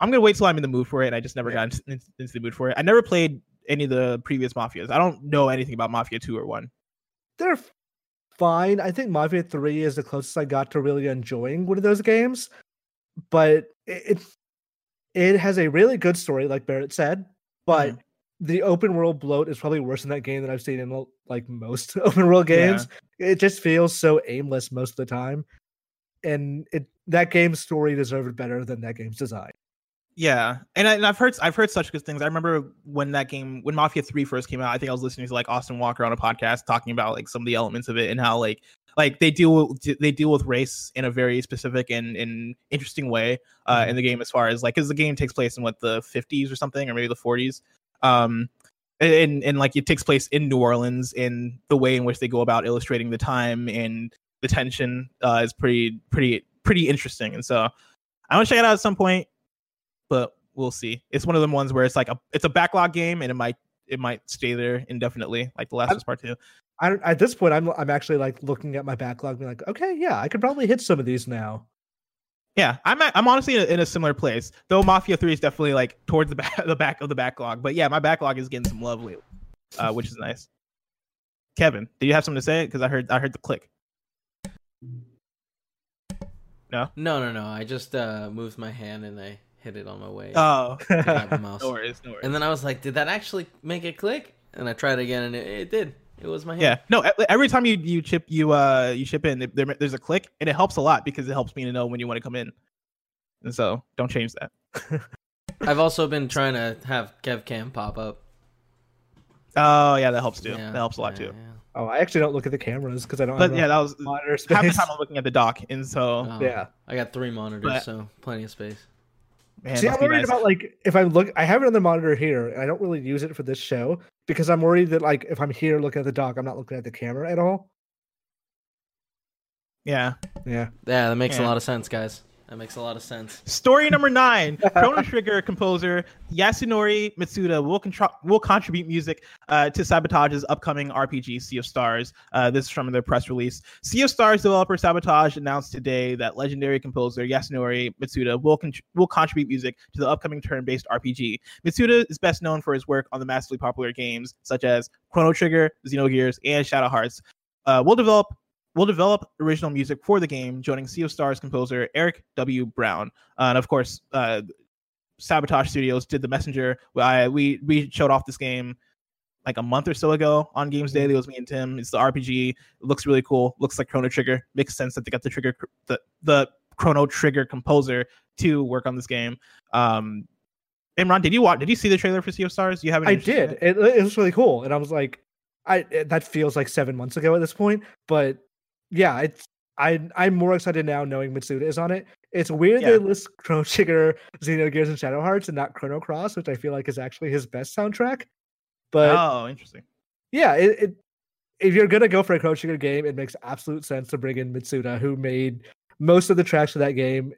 gonna wait till I'm in the mood for it. And I just never got into the mood for it. I never played any of the previous Mafias. I don't know anything about Mafia 2 or 1. They're fine. I think Mafia 3 is the closest I got to really enjoying one of those games. But it has a really good story, like Barrett said, but the open world bloat is probably worse in that game than I've seen in like most open world games. Yeah. It just feels so aimless most of the time. And that game's story deserved better than that game's design. Yeah, and I've heard such good things. I remember when Mafia 3 first came out, I think I was listening to like Austin Walker on a podcast talking about like some of the elements of it and how like they deal with race in a very specific and interesting way in the game, as far as like, because the game takes place in what, the 50s or something, or maybe the 40s, and like it takes place in New Orleans, and the way in which they go about illustrating the time and the tension is pretty interesting. And so I want to check it out at some point. But we'll see. It's one of them ones where it's like it's a backlog game, and it might stay there indefinitely, like The Last of Us Part II. At this point, I'm actually like looking at my backlog, and being like, okay, yeah, I could probably hit some of these now. Yeah, I'm honestly in a similar place, though. Mafia 3 is definitely like towards the back of the backlog. But yeah, my backlog is getting some love lately, which is nice. Kevin, do you have something to say? Because I heard the click. No. I just moved my hand and I hit it on my way. Oh, the mouse. No worries. And then I was like, did that actually make it click? And I tried again, and it did. It was my hand. Yeah. No. Every time you chip in, there's a click, and it helps a lot because it helps me to know when you want to come in. And so don't change that. I've also been trying to have KevCam pop up. Oh yeah, that helps too. Yeah, that helps a lot too. Yeah. Oh, I actually don't look at the cameras because I don't. But yeah, that was monitor space. Half the time I'm looking at the dock, and so yeah, I got 3 monitors, so plenty of space. Man, see, I'm worried about like if I look, I have another monitor here, and I don't really use it for this show because I'm worried that like if I'm here looking at the dock, I'm not looking at the camera at all. Yeah. That makes a lot of sense, guys. That makes a lot of sense. Story number 9: Chrono Trigger composer Yasunori Mitsuda will contribute music to Sabotage's upcoming RPG Sea of Stars. This is from their press release. Sea of Stars developer Sabotage announced today that legendary composer Yasunori Mitsuda will contribute music to the upcoming turn-based RPG. Mitsuda is best known for his work on the massively popular games such as Chrono Trigger, Xenogears, and Shadow Hearts. Will develop original music for the game, joining Sea of Stars composer Eric W. Brown. And of course, Sabotage Studios did The Messenger. We showed off this game like a month or so ago on Games Daily. It was me and Tim. It's the RPG. It looks really cool. Looks like Chrono Trigger. Makes sense that they got the Chrono Trigger composer to work on this game. Imran, did you see the trailer for Sea of Stars? You haven't? I did. It was really cool, and I was like, that feels like 7 months ago at this point, but. Yeah, I'm more excited now knowing Mitsuda is on it. It's weird they list Chrono Trigger, Xenogears, and Shadow Hearts and not Chrono Cross, which I feel like is actually his best soundtrack. But interesting. Yeah, if you're gonna go for a Chrono Trigger game, it makes absolute sense to bring in Mitsuda, who made most of the tracks for that game.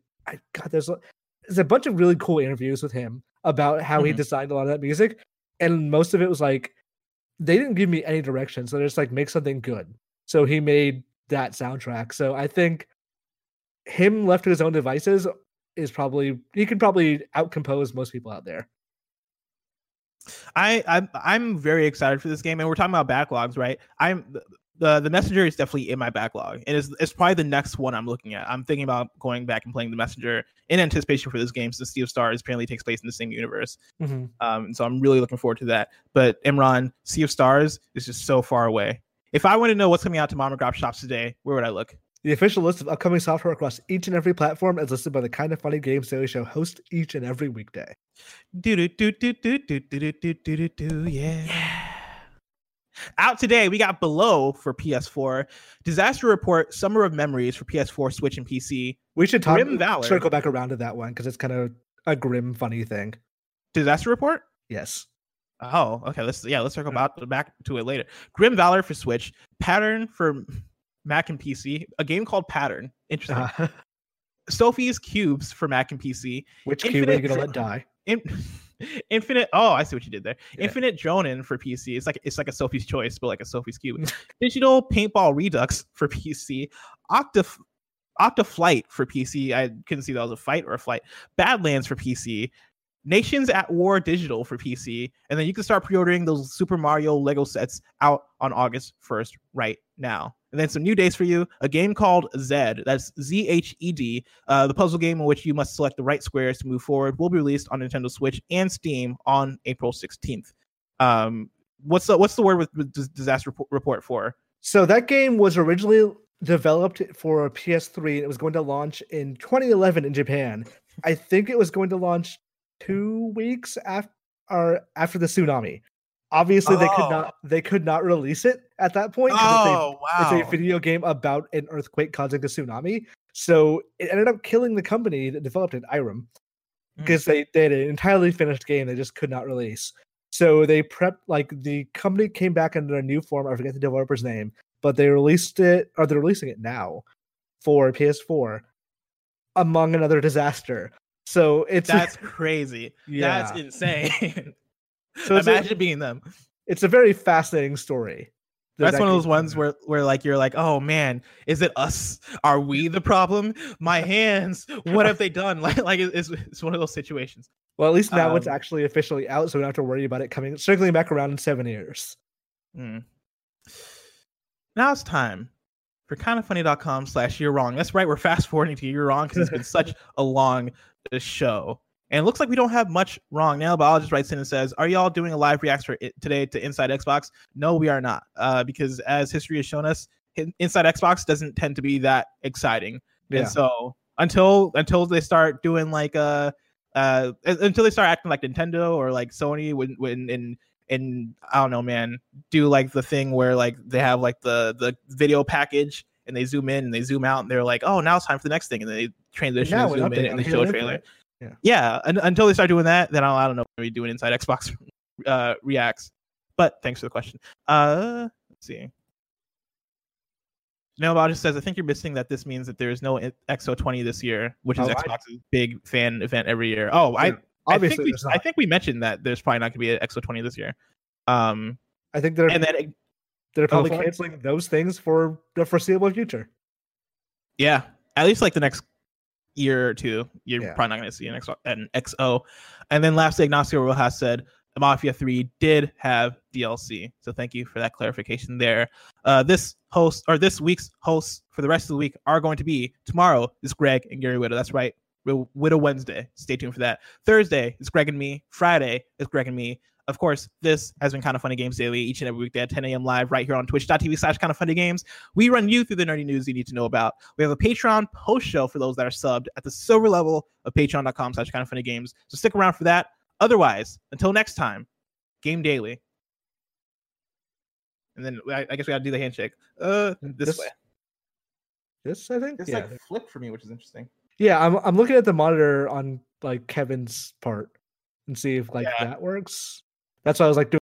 There's a bunch of really cool interviews with him about how he designed a lot of that music, and most of it was like they didn't give me any direction, so they're just like make something good. So he made that soundtrack. So I think him left to his own devices he could probably outcompose most people out there. I'm very excited for this game, and we're talking about backlogs, right? The Messenger is definitely in my backlog, and it's probably the next one I'm looking at. I'm thinking about going back and playing The Messenger in anticipation for this game, since Sea of Stars apparently takes place in the same universe. So I'm really looking forward to that. But Imran, Sea of Stars is just so far away. If I want to know what's coming out to mom and pop shops today, where would I look? The official list of upcoming software across each and every platform is listed by the Kind of Funny Games Daily Show host each and every weekday. Yeah. Out today, we got Below for PS4, Disaster Report, Summer of Memories for PS4, Switch, and PC. We should circle back around to that one because it's kind of a grim, funny thing. Disaster Report? Yes. Oh, okay. Let's talk about back to it later. Grim Valor for Switch, Pattern for Mac and PC, a game called Pattern. Interesting. Sophie's Cubes for Mac and PC. Which Infinite cube are you gonna let die? Infinite. Oh, I see what you did there. Yeah. Infinite Jonin for PC. It's like a Sophie's Choice, but like a Sophie's Cube. Digital Paintball Redux for PC. Octaflight for PC. I couldn't see that was a fight or a flight. Badlands for PC. Nations at War Digital for PC, and then you can start pre-ordering those Super Mario Lego sets out on August 1st right now. And then some new days for you, a game called Zed, that's Z-H-E-D, the puzzle game in which you must select the right squares to move forward, will be released on Nintendo Switch and Steam on April 16th. What's the word with Disaster Report for? So that game was originally developed for a PS3, and it was going to launch in 2011 in Japan. I think it was going to launch 2 weeks after the tsunami. Obviously, they could not release it at that point. It's a video game about an earthquake causing a tsunami. So it ended up killing the company that developed it, Irem, because they had an entirely finished game they just could not release. So they prepped, like, the company came back under a new form. I forget the developer's name, but they released it, or they're releasing it now for PS4, among another disaster. So that's crazy. Yeah. That's insane. So imagine being them. It's a very fascinating story. That's one of those ones where like you're like, oh man, is it us? Are we the problem? My hands. What have they done? Like it's one of those situations. Well, at least now it's actually officially out, so we don't have to worry about it coming circling back around in 7 years. Mm. Now it's time for kindoffunny.com/you'rewrong. That's right, we're fast forwarding to You're Wrong because it's been such a long show. And it looks like we don't have much wrong now. Biologist writes in and says, are y'all doing a live reacts for today to Inside Xbox? No, we are not. Because as history has shown us, Inside Xbox doesn't tend to be that exciting. Yeah. And so until they start doing like until they start acting like Nintendo or like Sony when I don't know, man, do like the thing where like they have like the video package and they zoom in and they zoom out and they're like, oh, now it's time for the next thing. And they transition and zoom in and they show a trailer. Yeah. Until they start doing that, then I don't know what we do an Inside Xbox reacts. But thanks for the question. Let's see. Nobob just says, I think you're missing that this means that there is no XO20 this year, which is Xbox's big fan event every year. Oh, yeah, I think we mentioned that there's probably not going to be an XO20 this year. I think they're probably canceling those things for the foreseeable future. Yeah, at least like the next year or two, you're probably not going to see an XO. And then lastly, Ignacio Rojas said Mafia 3 did have DLC. So thank you for that clarification there. This week's hosts for the rest of the week are going to be tomorrow is Greg and Gary Widow. That's right. Widow Wednesday. Stay tuned for that. Thursday is Greg and me. Friday is Greg and me. Of course, this has been Kind of Funny Games Daily each and every weekday at 10 a.m. live right here on twitch.tv/kindoffunnygames. We run you through the nerdy news you need to know about. We have a Patreon post show for those that are subbed at the silver level of patreon.com/kindoffunnygames. So stick around for that. Otherwise, until next time, Game Daily. And then I guess we got to do the handshake. This way. This, I think? This like flipped for me, which is interesting. Yeah, I'm looking at the monitor on like Kevin's part and see if that works. That's why I was like doing